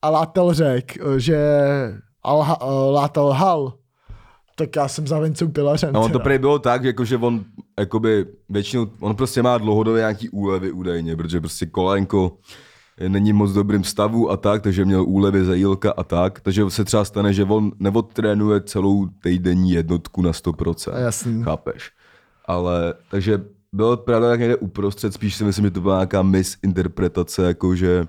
A Látal řekl, že... Alha, uh, Látal hal, tak já jsem za Vencem Pilařem. No, on to prý bylo tak, jako, že on jakoby, většinou, on prostě má dlouhodobě nějaký úlevy údajně, protože prostě kolánko není moc dobrým stavu a tak, takže měl úlevy za jílka a tak, takže se třeba stane, že on neodtrénuje celou týdenní jednotku na sto procent. Jasný. Chápeš? Ale, takže bylo pravda tak někde uprostřed, spíš si myslím, že to byla nějaká misinterpretace, jakože...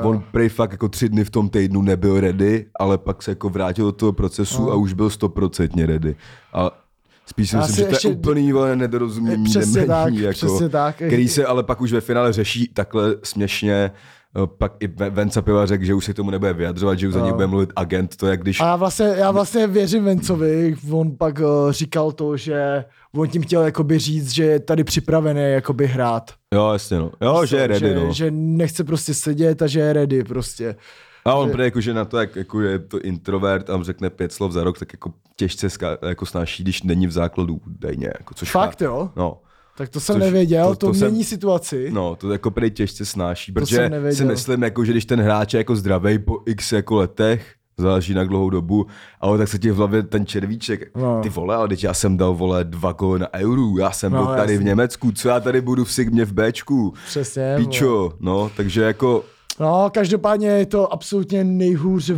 Uh... On prej fakt jako tři dny v tom týdnu nebyl ready, ale pak se jako vrátil do toho procesu uh... a už byl stoprocentně ready. A spíš si myslím, že to je úplný d... nedorozumění, nemení, jako, který se ale pak už ve finále řeší takhle směšně. Pak i Vence Pilař řekl, že už se k tomu nebude vyjadřovat, že už za něj bude mluvit agent. To je, když... A já vlastně, já vlastně věřím Vencovi, on pak uh, říkal to, že on tím chtěl jakoby říct, že je tady připravený jakoby hrát. Jo, jasně no. Jo, vlastně, že je ready, že, no. Že nechce prostě sedět a že je ready prostě. A on prý, že na to, jak jako je to introvert a on řekne pět slov za rok, tak jako těžce jako snáší, když není v základu údajně. Jako, což fakt chá... jo? No. Tak to jsem Což, nevěděl, to, to, to mění jsem, situaci. No, to jako prý těžce snáší, protože si myslím, jako, že když ten hráč je jako zdravej po x jako letech, záleží na dlouhou dobu, ale tak se ti v hlavě ten červíček, no. Ty vole, ale teď já jsem dal, vole, dva góly na Euru, já jsem no, byl tady jasný. V Německu, co já tady budu v Sigmě v Bčku, přesně, pičo, no, takže jako... No, každopádně je to absolutně nejhůř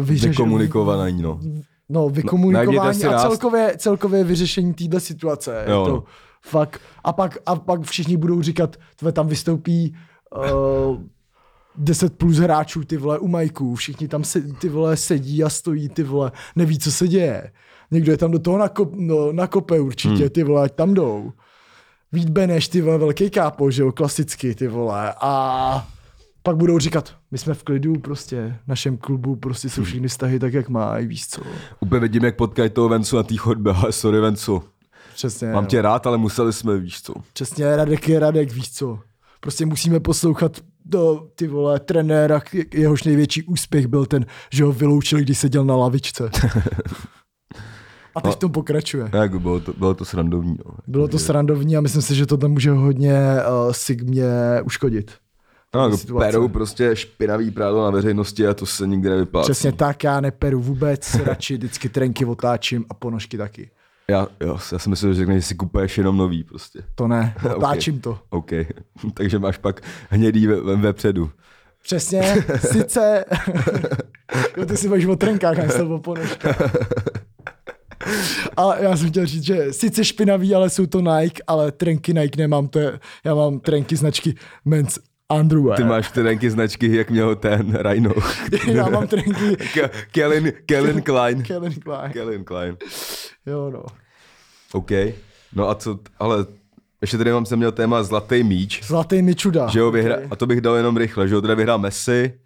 vyřešený. Dekomunikovaný, no. No, vykomunikování a celkově, celkově vyřešení této situace. Jo, to, fakt. A pak, a pak všichni budou říkat, tve tam vystoupí uh, deset plus hráčů, ty vole, u majků, všichni tam se, ty vole, sedí a stojí, ty vole, neví, co se děje. Někdo je tam do toho nakop, no, nakope určitě, hmm. ty vole, tam jdou. Vít Beneš, ty vole, velký kápo, že jo, klasicky, ty vole, a... Pak budou říkat, my jsme v klidu prostě, v našem klubu prostě jsou všichni vztahy tak, jak mají, víš co. Úplně vidím, jak potkají toho Vencu na té chodbě, ale sorry Vencu. Přesně. Mám tě rád, ale museli jsme, víš co. Přesně, Radek je Radek, víš co. Prostě musíme poslouchat do, ty vole, trenéra, jehož největší úspěch byl ten, že ho vyloučili, když seděl na lavičce. A teď v tom pokračuje. Tak, bylo to, bylo to srandovní. No. Bylo to srandovní a myslím si, že to tam může hodně uh, Sigmě uškodit. No, jako perou prostě špinavý prádlo na veřejnosti a to se nikdy nevyplácí. Přesně tak, já neperu vůbec, radši vždycky trenky otáčím a ponožky taky. Já, jo, já si myslím, že řekne, že si kupuješ jenom nový prostě. To ne, otáčím okay. to. Okay. Takže máš pak hnědý ve, ve, vepředu. Přesně, sice... jo, ty si bavíš o trenkách, než o ponožkách. A já jsem chtěl říct, že sice špinavý, ale jsou to Nike, ale trenky Nike nemám, to je, já mám trenky značky Men's Underwear. Ty máš trenky značky, jak měl ten Rhino. Já mám trenky. Kellen Kellen Klein. Kellen Klein. Kellen Klein. Jo, no. OK. No a co, ale ještě tady mám, jsem měl téma Zlatý míč. Zlatý míčuda. Že jo, vyhra, okay. A to bych dal jenom rychle, že jo, teda vyhrál Messi.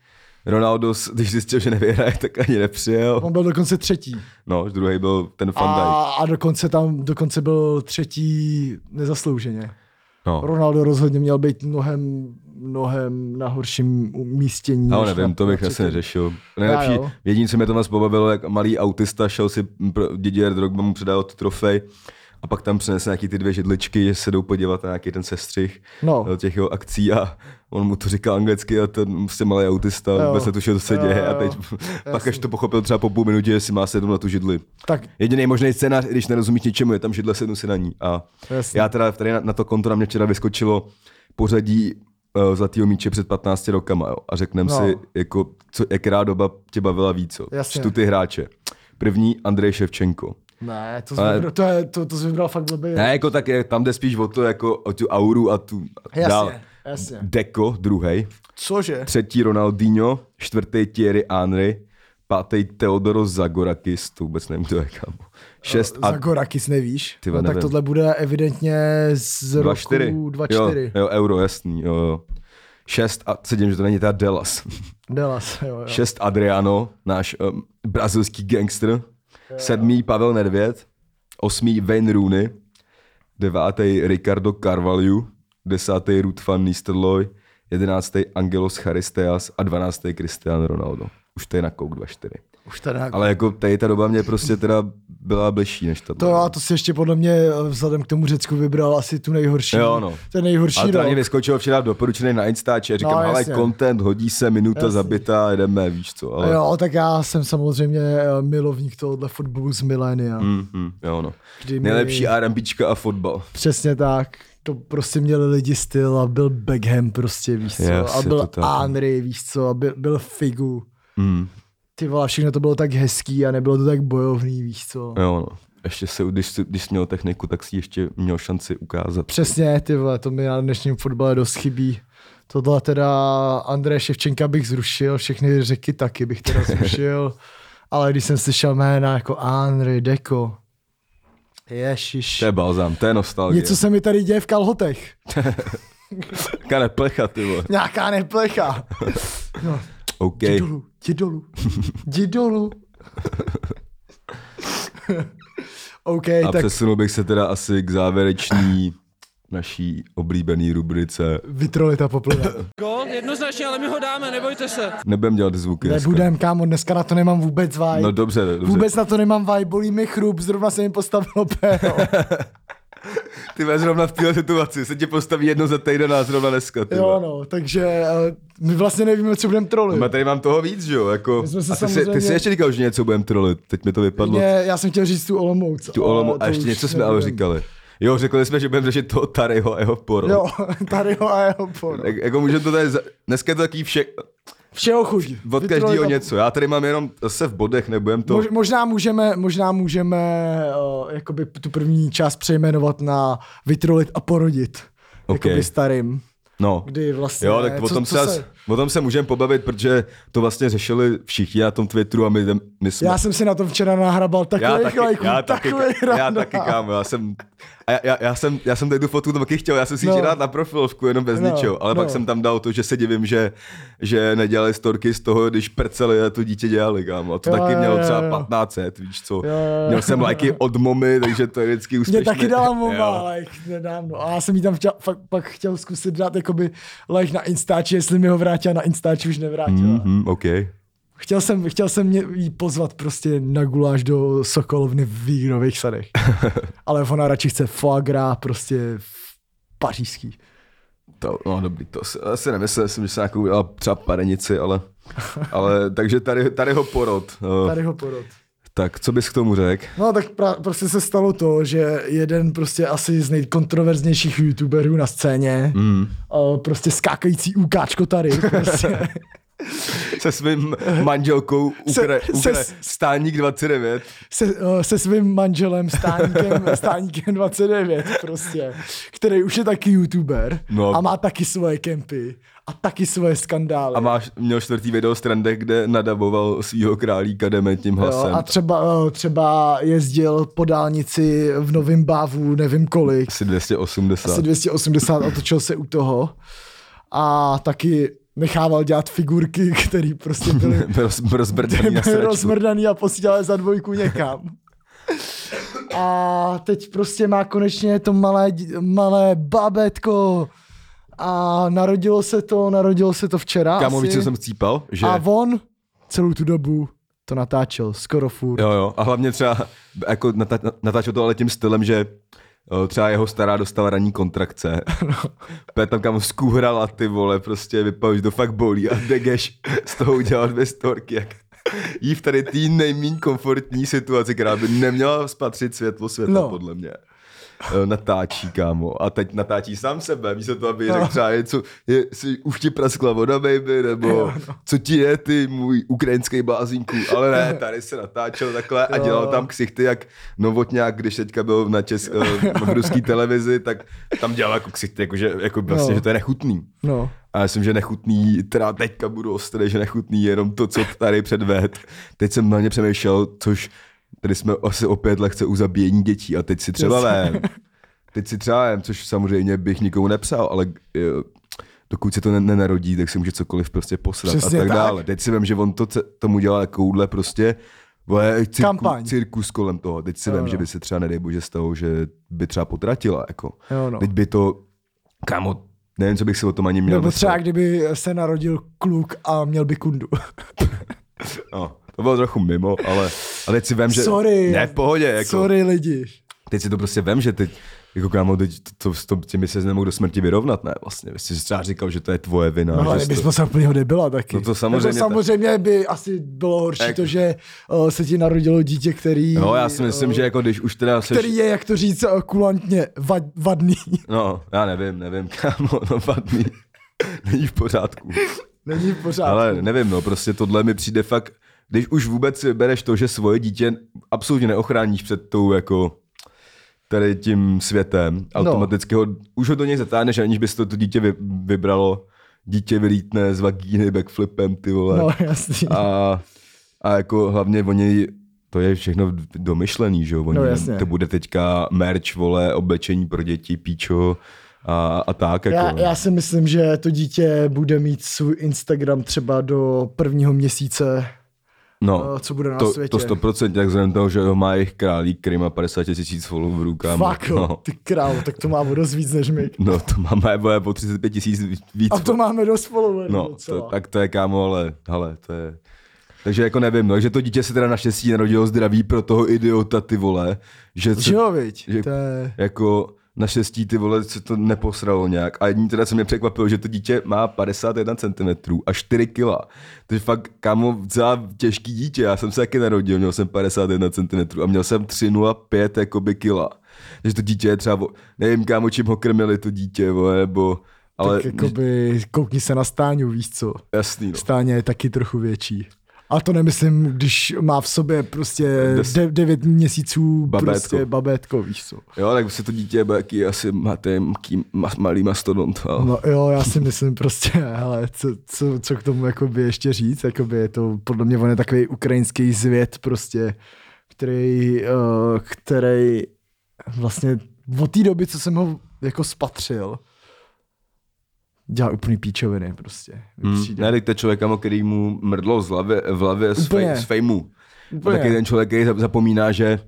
Ronaldo, když zjistil, že nevyhraje, tak ani nepřijel. On byl dokonce třetí. No, druhý byl ten Van Dijk. A, a dokonce tam, dokonce byl třetí nezaslouženě. No. Ronaldo rozhodně měl být mnohem, mnohem na horším umístění. Ale nevím, to bych asi neřešil. Nejlepší, jediné, co mě to vás pobavilo, jak malý autista šel si, Didier Drogba mu předal trofej a pak tam přinese nějaký ty dvě židličky, že se jdou podívat na nějaký ten sestřih no. těch jeho akcí a on mu to říkal anglicky a ten prostě malý autista jo. vůbec netušil, co se jo, děje jo. a teď jasný. Pak až to pochopil třeba po půl minutě, jestli má sedm na tu židli. Tak. Jediný možný scénář, i když nerozumíš ničemu, je tam židle, sednu si na ní. A jasný. Já teda tady na, na to konto na mě včera vyskočilo pořadí uh, zlatýho míče před patnácti rokama jo. a řekneme no. si, jako, co, jaká doba tě bavila víc. Čtu ty hráče. První Andrej Ševčenko. Ne, to jsi, ale, vybral, to, je, to, to jsi vybral fakt blbě. Ne, jako tak je, tam jde spíš o to, jako o tu auru a tu jasně, dál. Jasně. Deco, druhej. Cože? Třetí Ronaldinho, čtvrtý Thierry Henry, pátý Theodoros Zagorakis, to vůbec nevím, to je kámo. Šest a... Zagorakis nevíš? Tyva, no, tak tohle bude evidentně z dva, roku dva čtyři. Jo, jo, euro, jasný, jo, jo. Šest a sedím, že to není teda Delas. Delas, jo, jo. Šest Adriano, náš um, brazilský gangster. Sedmý Pavel Nedvěd, osmý Wayne Rooney, devátý Ricardo Carvalho, desátý Ruud van Nistelrooy, jedenáctý Angelos Charisteas a dvanáctý Cristiano Ronaldo. Už to je na kouk dva čtyři. Už teda... Ale jako tady ta doba mě prostě teda byla blížší než ta. To a to si ještě podle mě vzhledem k tomu Řecku vybral asi tu nejhorší. Jo no. Ten nejhorší. Ale to ani vyskočilo včera doporučený na Instači a říkám, no, hele, content, hodí se, minuta jasně. zabitá, jdeme, víš co. Ale... Jo, tak já jsem samozřejmě milovník tohohle fotbalu z milénia. Mm-hmm, jo no. Kdy nejlepší mi... R and B a fotbal. Přesně tak. To prostě měli lidi styl a byl Beckham prostě, víš co. Yes, a byl Henry, víš co, a byl, byl Figu. Mm. Ty vole, všechno to bylo tak hezký a nebylo to tak bojovný, víš co. Jo no, ještě se, když, když jsi měl techniku, tak si ještě měl šanci ukázat. Přesně, ty vole, to mi na dnešním fotbale dost chybí. Tohle teda Andreje Ševčenka bych zrušil, všechny řeky taky bych teda zrušil, ale když jsem slyšel jména jako Andrej, Deco, ježiš. To je balzám, to je nostalgie. Něco se mi tady děje v kalhotech. Nějaká neplecha, ty vole. Nějaká neplecha. No. OK. Jdi dolů, jdi dolů, jdi dolů. Okay, a tak... přesunul bych se teda asi k závěrečný naší oblíbený rubrice. Vitrolita poplne. Gól, jednoznačně, ale my ho dáme, nebojte se. Nebudem dělat zvuky. Nebudem, dneska. Kámo, dneska na to nemám vůbec vibe. No dobře, dobře. Vůbec na to nemám vibe, bolí mi chrup, zrovna se mi postavilo péro. Ty máš zrovna v této situaci, se tě postaví jedno za týden a zrovna dneska. Jo no, takže my vlastně nevíme, co budeme trolit. No, tady mám toho víc, že jo? Jako, se samozřejmě... si, ty jsi ještě říkal, že něco budeme trolit, teď mi to vypadlo. Ne, já jsem chtěl říct tu Olomouc. Tu Olomouc a ještě něco jsme ale říkali. Jo, řekli jsme, že budeme řešit toho Taryho a jeho poro. Jo, Taryho a jeho poro. E- jako můžeme to tady, za... dneska je to takový vše... Všeho chuť. Od každého něco. Já tady mám jenom se v bodech, nebudem to... Mož, možná můžeme, možná můžeme uh, jakoby tu první část přejmenovat na vytrolit a porodit. Okay. Jakoby starým. No. Kdy vlastně... Jo, tak o tom, co, co se... o tom se můžeme pobavit, protože to vlastně řešili všichni na tom Twitteru a my, my jsme... Já jsem si na tom včera nahrabal takových lajků, takový rana. Já taky, kámo, já jsem... Já, já, já, jsem, já jsem tady tu fotku taky chtěl, já jsem si ji no. dát na profilovku, jenom bez no. ničeho, ale no. pak jsem tam dal to, že se divím, že, že nedělali storky z toho, když prceli a to dítě dělali, kámo. A to jo, taky jo, mělo jo, třeba jo. patnáct set, víš co. Jo, jo, měl jsem lajky od momy, takže to je vždycky úspěšné. Mě taky dala moma like nedávno a já jsem jí tam chtěl, fakt, pak chtěl zkusit dát jakoby like na Instači, jestli mi ho vrátila, na Instači už nevrátila. Mm-hmm, okay. Chtěl jsem, chtěl jsem mě jí pozvat prostě na guláš do Sokolovny v Vírových sadech. Ale ona radši chce foie gras prostě v pařížský. To, no dobrý, to asi nemyslel jsem, že se nějakou udělala třeba parenici, ale, ale takže tady, tady ho porod. Tady ho porod. Tak co bys k tomu řekl? No tak pra- prostě se stalo to, že jeden prostě asi z nejkontroverznějších youtuberů na scéně, mm. prostě skákající úkáčko tady, prostě... Se svým manželkou ukra- ukra- se, se, Stáník dvacet devět. Se, se svým manželem Stáníkem, Stáníkem dvacet devět prostě, který už je taky youtuber no. a má taky svoje kempy a taky svoje skandály. A máš, měl čtvrtý video z Trendech, kde nadavoval svýho králíka dementním hlasem. Jo, a třeba, třeba jezdil po dálnici v Novém Bávu, nevím kolik. Asi dvě stě osmdesát. Asi dvě stě osmdesát a točil se u toho. A taky nechával dělat figurky, které prostě byly rozmrdaný na sračku. Rozmrdaný a posílal za dvojku někam. A teď prostě má konečně to malé, malé babetko a narodilo se to, narodilo se to včera. Kámo, víš, co jsem chcípal? Že... A on celou tu dobu to natáčel skoro furt. Jo, jo. A hlavně třeba jako natá- natáčel to ale tím stylem, že třeba jeho stará dostala ranní kontrakce. No. Tam kam zkuhrala, ty vole, prostě vypadal, že to fakt bolí a Degeš z toho udělal dvě storky, jak jí v tady té nejméně komfortní situaci, která by neměla spatřit světlo světa, no. Podle mě. Natáčí, kámo. A teď natáčí sám sebe, místo toho, aby řekl třeba něco, je, si, už ti praskla voda, baby, nebo jo, no. Co ti je, ty můj ukrajinský blázínku. Ale ne, tady se natáčel takhle a dělal tam ksichty, jak Novotňák, když teďka byl na česk, v ruský televizi, tak tam dělal jako ksichty, jakože, jako vlastně, no. Že to je nechutný. No. A já myslím, že nechutný, teda teďka budu ostrý, že nechutný jenom to, co tady předved. Teď jsem na ně přemýšlel, což tady jsme asi opět lehce u zabíjení dětí a teď si třeba vem. Teď si třeba vem, což samozřejmě bych nikomu nepsal, ale jo, dokud se to nenarodí, tak si může cokoliv prostě posrat. Přesně a tak, tak dále. Teď si vem, že on to, tomu dělal takovouhle prostě cirku, cirkus kolem toho. Teď si jo, vem, no. Že by se třeba, nedej bože, stalo, že by třeba potratila. Jako. Jo, no. Teď by to, kámo, nevím, co bych si o tom ani měl. Nebo třeba, dostat. Kdyby se narodil kluk a měl by kundu. No. To bylo trochu mimo, ale, ale teď si vem, že... Sorry, ne, v pohodě, jako. Sorry lidi. Teď si to prostě vem, že teď, jako kámo, teď to, to, to, těmi se nemohl do smrti vyrovnat, ne, vlastně. Jsi si třeba říkal, že to je tvoje vina. No ale bychom to... se úplně nebyla taky. No to samozřejmě. Nebo samozřejmě tak... by asi bylo horší jak... to, že uh, se ti narodilo dítě, který... No já si myslím, uh, že jako když už teda... Který seš... je, jak to říct, kulantně vad, vadný. No, já nevím, nevím, kámo, no vadný. Není v pořádku. Není v pořádku. Ale nevím, no, prostě tohle mi přijde fakt. Když už vůbec bereš to, že svoje dítě absolutně neochráníš před tou jako tady tím světem automatického, no. Už ho do něj zatáhneš, aniž bys to, to dítě vy, vybralo, dítě vylítne z vagíny backflipem, ty vole. No, jasný. A, a jako hlavně o něj, to je všechno domyšlený, že jo, o něj, no, jasně. To bude teďka merch, vole, oblečení pro děti, píčo. A, a tak, jako. já, já si myslím, že to dítě bude mít svůj Instagram třeba do prvního měsíce. No, co bude na to, světě. To sto procent, tak vzhledem toho, že ho má jejich králík, který má padesát tisíc followerů, kámo. Fuck, no. Ty král, tak to máme dost víc než my. No, to máme boje po třicet pět tisíc víc. A to máme dost followerů. No, to, tak to je, kámo, ale hele, to je... Takže jako nevím, no, takže to dítě se teda naštěstí narodilo zdraví pro toho idiota, ty vole. Že to, jo, viď, že, to je... Jako... Naštěstí, ty vole, se to neposralo nějak. A jediný teda se mě překvapilo, že to dítě má padesát jedna centimetrů a čtyři kila. Takže fakt, kámo, celá těžký dítě. Já jsem se taky narodil, měl jsem padesát jedna centimetrů a měl jsem tři sta pět jakoby kila. Takže to dítě je třeba, nevím, kámo, čím ho krmili to dítě, vole, nebo... Ale... Tak jakoby, koukni se na Stáňu, víš co? Jasný, no. Stáňa je taky trochu větší. A to nemyslím, když má v sobě prostě devět měsíců babétko. Prostě babétko, víš co. Jo, tak se to dítě bude jaký asi máte malý mastodont. Ale... No jo, já si myslím prostě, hele, co, co, co k tomu jakoby ještě říct, jakoby je to podle mě on je takový ukrajinský zvěd prostě, který, uh, který vlastně od té doby, co jsem ho jako spatřil, dělá úplný píčoviny prostě. Hmm. Ne, teď to člověka, který mu mrdlo z hlavě, v hlavě z, fej, z fejmu. A taky ten člověk, který zapomíná, že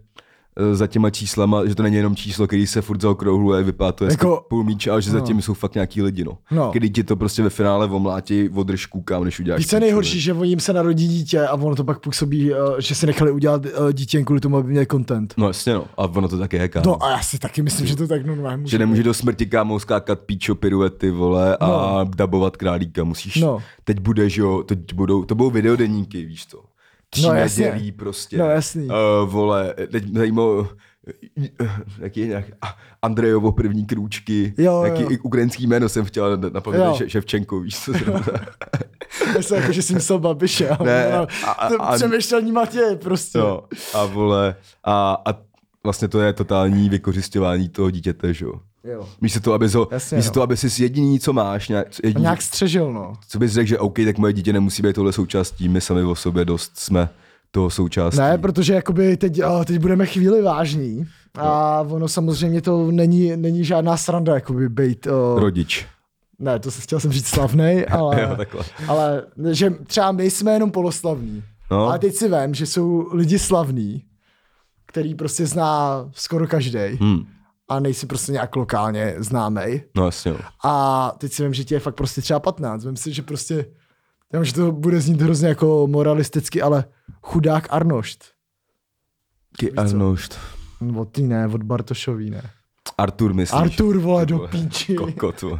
za těma číslama, že to není jenom číslo, který se furt zaokrouhluje, vypadá to jako půl míče, ale že no. Zatím jsou fakt nějaký lidi, no. No. Kdy ti to prostě ve finále omlátí održku, kam než uděláš. Víš, co je nejhorší, že jim se narodí dítě a ono to pak působí, že si nechali udělat dítě kvůli tomu, aby měl content. No jasně, no. A ono to taky je, kámo. No a já si taky myslím, že to tak normálně může. Že nemůže být. Do smrti, kámo, skákat píčo, piruety, vole, a no. Dabovat králíka. Musíš, no. Teď budeš, jo, teď budou, to budou videodeníky, víš to. Tří no, nedělí prostě. No jasný. Uh, vole, teď zajímalo, jaký je nějak, Andrejovo první krůčky, jo, jaký jo. Ukrajinský jméno jsem chtěl napamět, že Ševčenko, víš co jsem. Já jsem jako, že jsem myslel Babiše. Přemýšlení Matěje prostě. No, a vole, a, a vlastně to je totální vykořisťování toho dítěte, že jo. Míš se to, abys ho, jasně, míš no. To, aby jsi jediný, co máš, nějak, jediný, nějak střežil, no. Co bys řekl, že OK, tak moje dítě nemusí být tohle součástí, my sami o sobě dost jsme toho součástí. Ne, protože jakoby teď, teď budeme chvíli vážní a no. Ono samozřejmě to není, není žádná sranda, jakoby být... Uh, Rodič. Ne, to jsem chtěl jsem říct slavnej, ale, jo, ale že třeba my jsme jenom poloslavní, no. Ale teď si vem, že jsou lidi slavní, který prostě zná skoro každej. Hmm. A nejsi prostě nějak lokálně známej. No jasně. A teď si vím, že ti je fakt prostě třeba patnáct. Vím si, že prostě, já vím, že to bude znít hrozně jako moralisticky, ale chudák Arnošt. Ty Arnošt. No ty ne, od Bartošový ne. Artur myslíš. Artur, vole, do píči. Kokotu.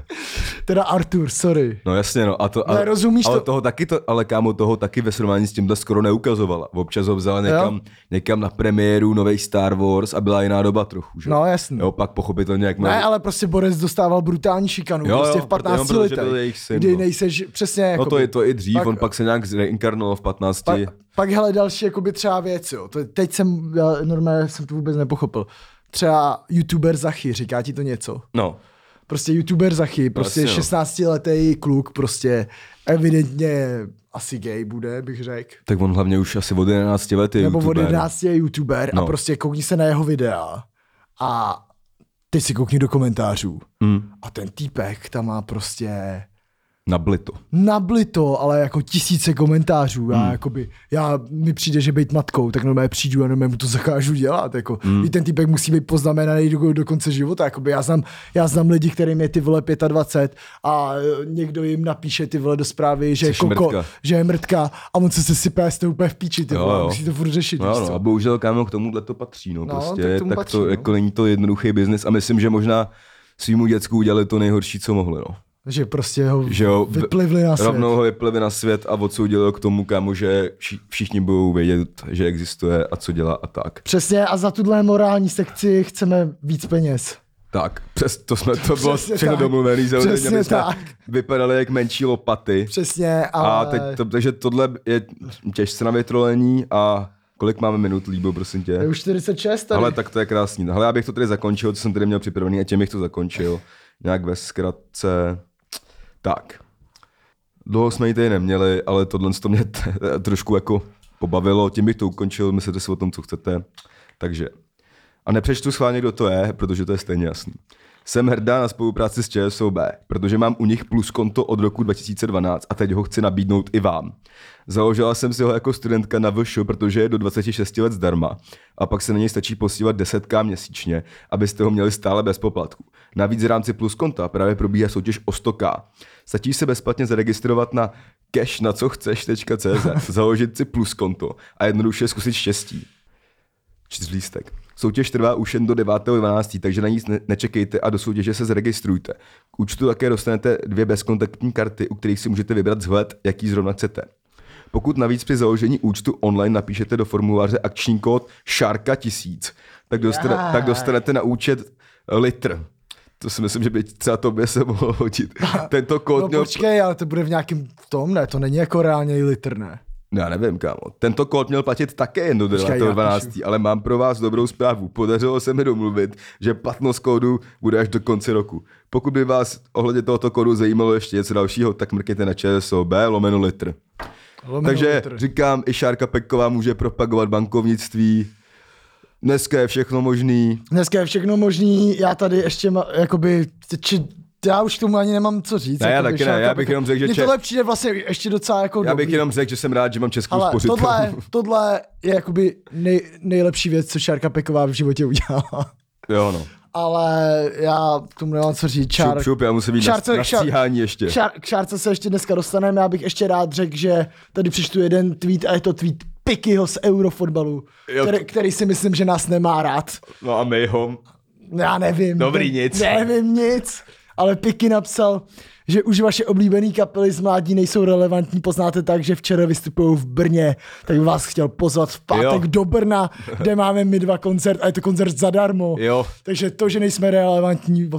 Teda Artur, sorry. No jasně, no. A to, ale, ale, rozumíš ale to? Toho taky to, ale kámo, toho taky ve srovnání s tímhle skoro neukazovala. Občas ho vzala někam, někam na premiéru nových Star Wars a byla jiná doba trochu, že? No jasně. Jo, pak pochopitelně jak má... Ne, ale prostě Borec dostával brutální šikanu, jo, prostě jo, v patnácti letech, kdy nejseš přesně... Jakoby, no to je to i dřív, pak, on pak se nějak reinkarnoval v patnácti. Pak, pak hele, další jakoby třeba věc, jo. To, teď jsem, normálně jsem to vůbec nepochopil. Třeba youtuber Zachy, říká ti to něco? No. Prostě youtuber Zachy, prostě vlastně šestnáctiletý kluk, prostě evidentně asi gay bude, bych řekl. Tak on hlavně už asi od jedenácti let je Nebo youtuber. Nebo od jedenácti je youtuber no. A prostě koukni se na jeho videa a teď si koukni do komentářů. Mm. A ten týpek tam má prostě... Nablito. Nablito, ale jako tisíce komentářů. Já, hmm. jakoby, já mi přijde, že být matkou, tak normálně přijdu a normálně mu to zakážu dělat. Jako. Hmm. I ten týpek musí být poznamenaný do, do konce života. Jakoby, já, znám, já znám lidi, kterým je ty vole dvacet pět a někdo jim napíše ty vole do zprávy, že, koko, že je mrtka a on se sype a jste úplně v píči. Ty vole, jo, jo. Musí to furt řešit. No, no, a bohužel kámo, k tomuhle to patří. No, no, prostě, tak, tak patří, to no. Jako, není to jednoduchý biznis a myslím, že možná svýmu děcku udělali to nejhorší, co mohli. No. Že prostě ho, že ho vyplivli na svět. Rovnou ho vyplivli na svět a odsoudili ho k tomu, kámo, že všichni budou vědět, že existuje a co dělá a tak. Přesně a za tuhle morální sekci chceme víc peněz. Tak, přes, to, jsme, to bylo přesně všechno tak. Domluvený. Přesně tak. Vypadaly jak menší lopaty. Přesně, ale... A teď to, takže tohle je těžce na vytrolení a... Kolik máme minut, Líbo, prosím tě? Je už čtyřicet šest tady. Ale tak to je krásný. Hele, já bych to tady zakončil, co jsem tady měl připravený a tím bych to zakončil. Nějak ve zkratce... Tak, dlouho jsme ji tady neměli, ale tohle to mě t- trošku jako pobavilo, tím bych to ukončil, myslete si o tom, co chcete, takže. A nepřečtu schválně, kdo to je, protože to je stejně jasný. Jsem hrdá na spolupráci s ČSOB, protože mám u nich pluskonto od roku dva tisíce dvanáct a teď ho chci nabídnout i vám. Založila jsem si ho jako studentka na VŠ, protože je do dvaceti šesti let zdarma a pak se na něj stačí posílat deset tisíc měsíčně, abyste ho měli stále bez poplatku. Navíc v rámci pluskonta právě probíhá soutěž o sto tisíc. Stačí se bezplatně zaregistrovat na cash na co chceš tečka cé zet, založit si pluskonto a jednoduše zkusit štěstí. Čtyřlístek. Soutěž trvá už jen do devátého dvanáctého, takže na nic nečekejte a do soutěže se zaregistrujte. K účtu také dostanete dvě bezkontaktní karty, u kterých si můžete vybrat vzhled, jaký zrovna chcete. Pokud navíc při založení účtu online napíšete do formuláře akční kód Šárka tisíc, tak, dostane, tak dostanete na účet litr. To si myslím, že by třeba tobě se mohlo hodit. Tento kód no měl... počkej, ale to bude v nějakém tom, ne? To není jako reálně litr, ne? Já nevím, kámo. Tento kód měl platit také jen do devátého dvanáctého, ale mám pro vás dobrou zprávu. Podařilo se mi domluvit, že platnost kódu bude až do konce roku. Pokud by vás ohledně tohoto kódu zajímalo ještě něco dalšího, tak mrkněte na ČSOB lomeno litr. Lomeno Takže litr. Říkám, i Šárka Peková může propagovat bankovnictví. Dneska je všechno možný. Dneska je všechno možný. Já tady ještě ma, jakoby... Či... Já už tomu ani nemám co říct. Ne, já taky ne, já bych jenom řekl, že... Mně tohle přijde vlastně ještě docela jako Já bych dobrý. jenom řekl, že jsem rád, že mám českou spořitelnu. Tohle, tohle je jakoby nej, nejlepší věc, co Šárka Peková v životě udělala. Jo, no. Ale já tomu nemám co říct. Čár... Šup, šup, já musím být šárce, na stříhání ještě. Šár, k Šárce se ještě dneska dostaneme, já bych ještě rád řekl, že tady přečtu jeden tweet a je to tweet Pikyho z Eurofotbalu, který, který si myslím, že nás nemá rád. No a my ho... Já nevím. Dobrý nic. Nevím nic. Ale Piky napsal, že už vaše oblíbený kapely z mládí nejsou relevantní, poznáte tak, že včera vystupují v Brně, tak bych vás chtěl pozvat v pátek jo. do Brna, kde máme my dva koncert a je to koncert zadarmo. Jo. Takže to, že nejsme relevantní,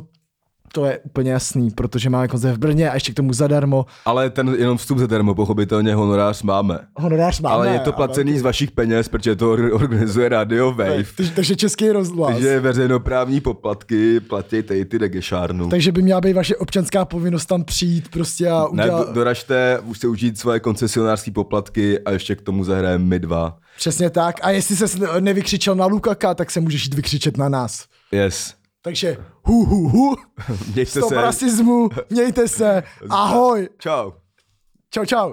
to je úplně jasný, protože máme koncert v Brně a ještě k tomu zadarmo. Ale ten jenom vstup zadarmo, pochopitelně honorář máme. Honorář máme. Ale je to placený ale... z vašich peněz, protože to organizuje Radio Wave. Takže Český rozhlas. Takže veřejnoprávní poplatky platíte i ty degešárnu. Takže by měla být vaše občanská povinnost tam přijít prostě a udělat... Ne, doražte, už se užít svoje koncesionářské poplatky a ještě k tomu zahrajeme my dva. Přesně tak. A jestli ses nevykřičel na Lukaka, tak se můžeš jít vykřičet na nás. Yes. Takže hu, hu, hu, stop rasismu, mějte se, ahoj. Čau. Čau, čau.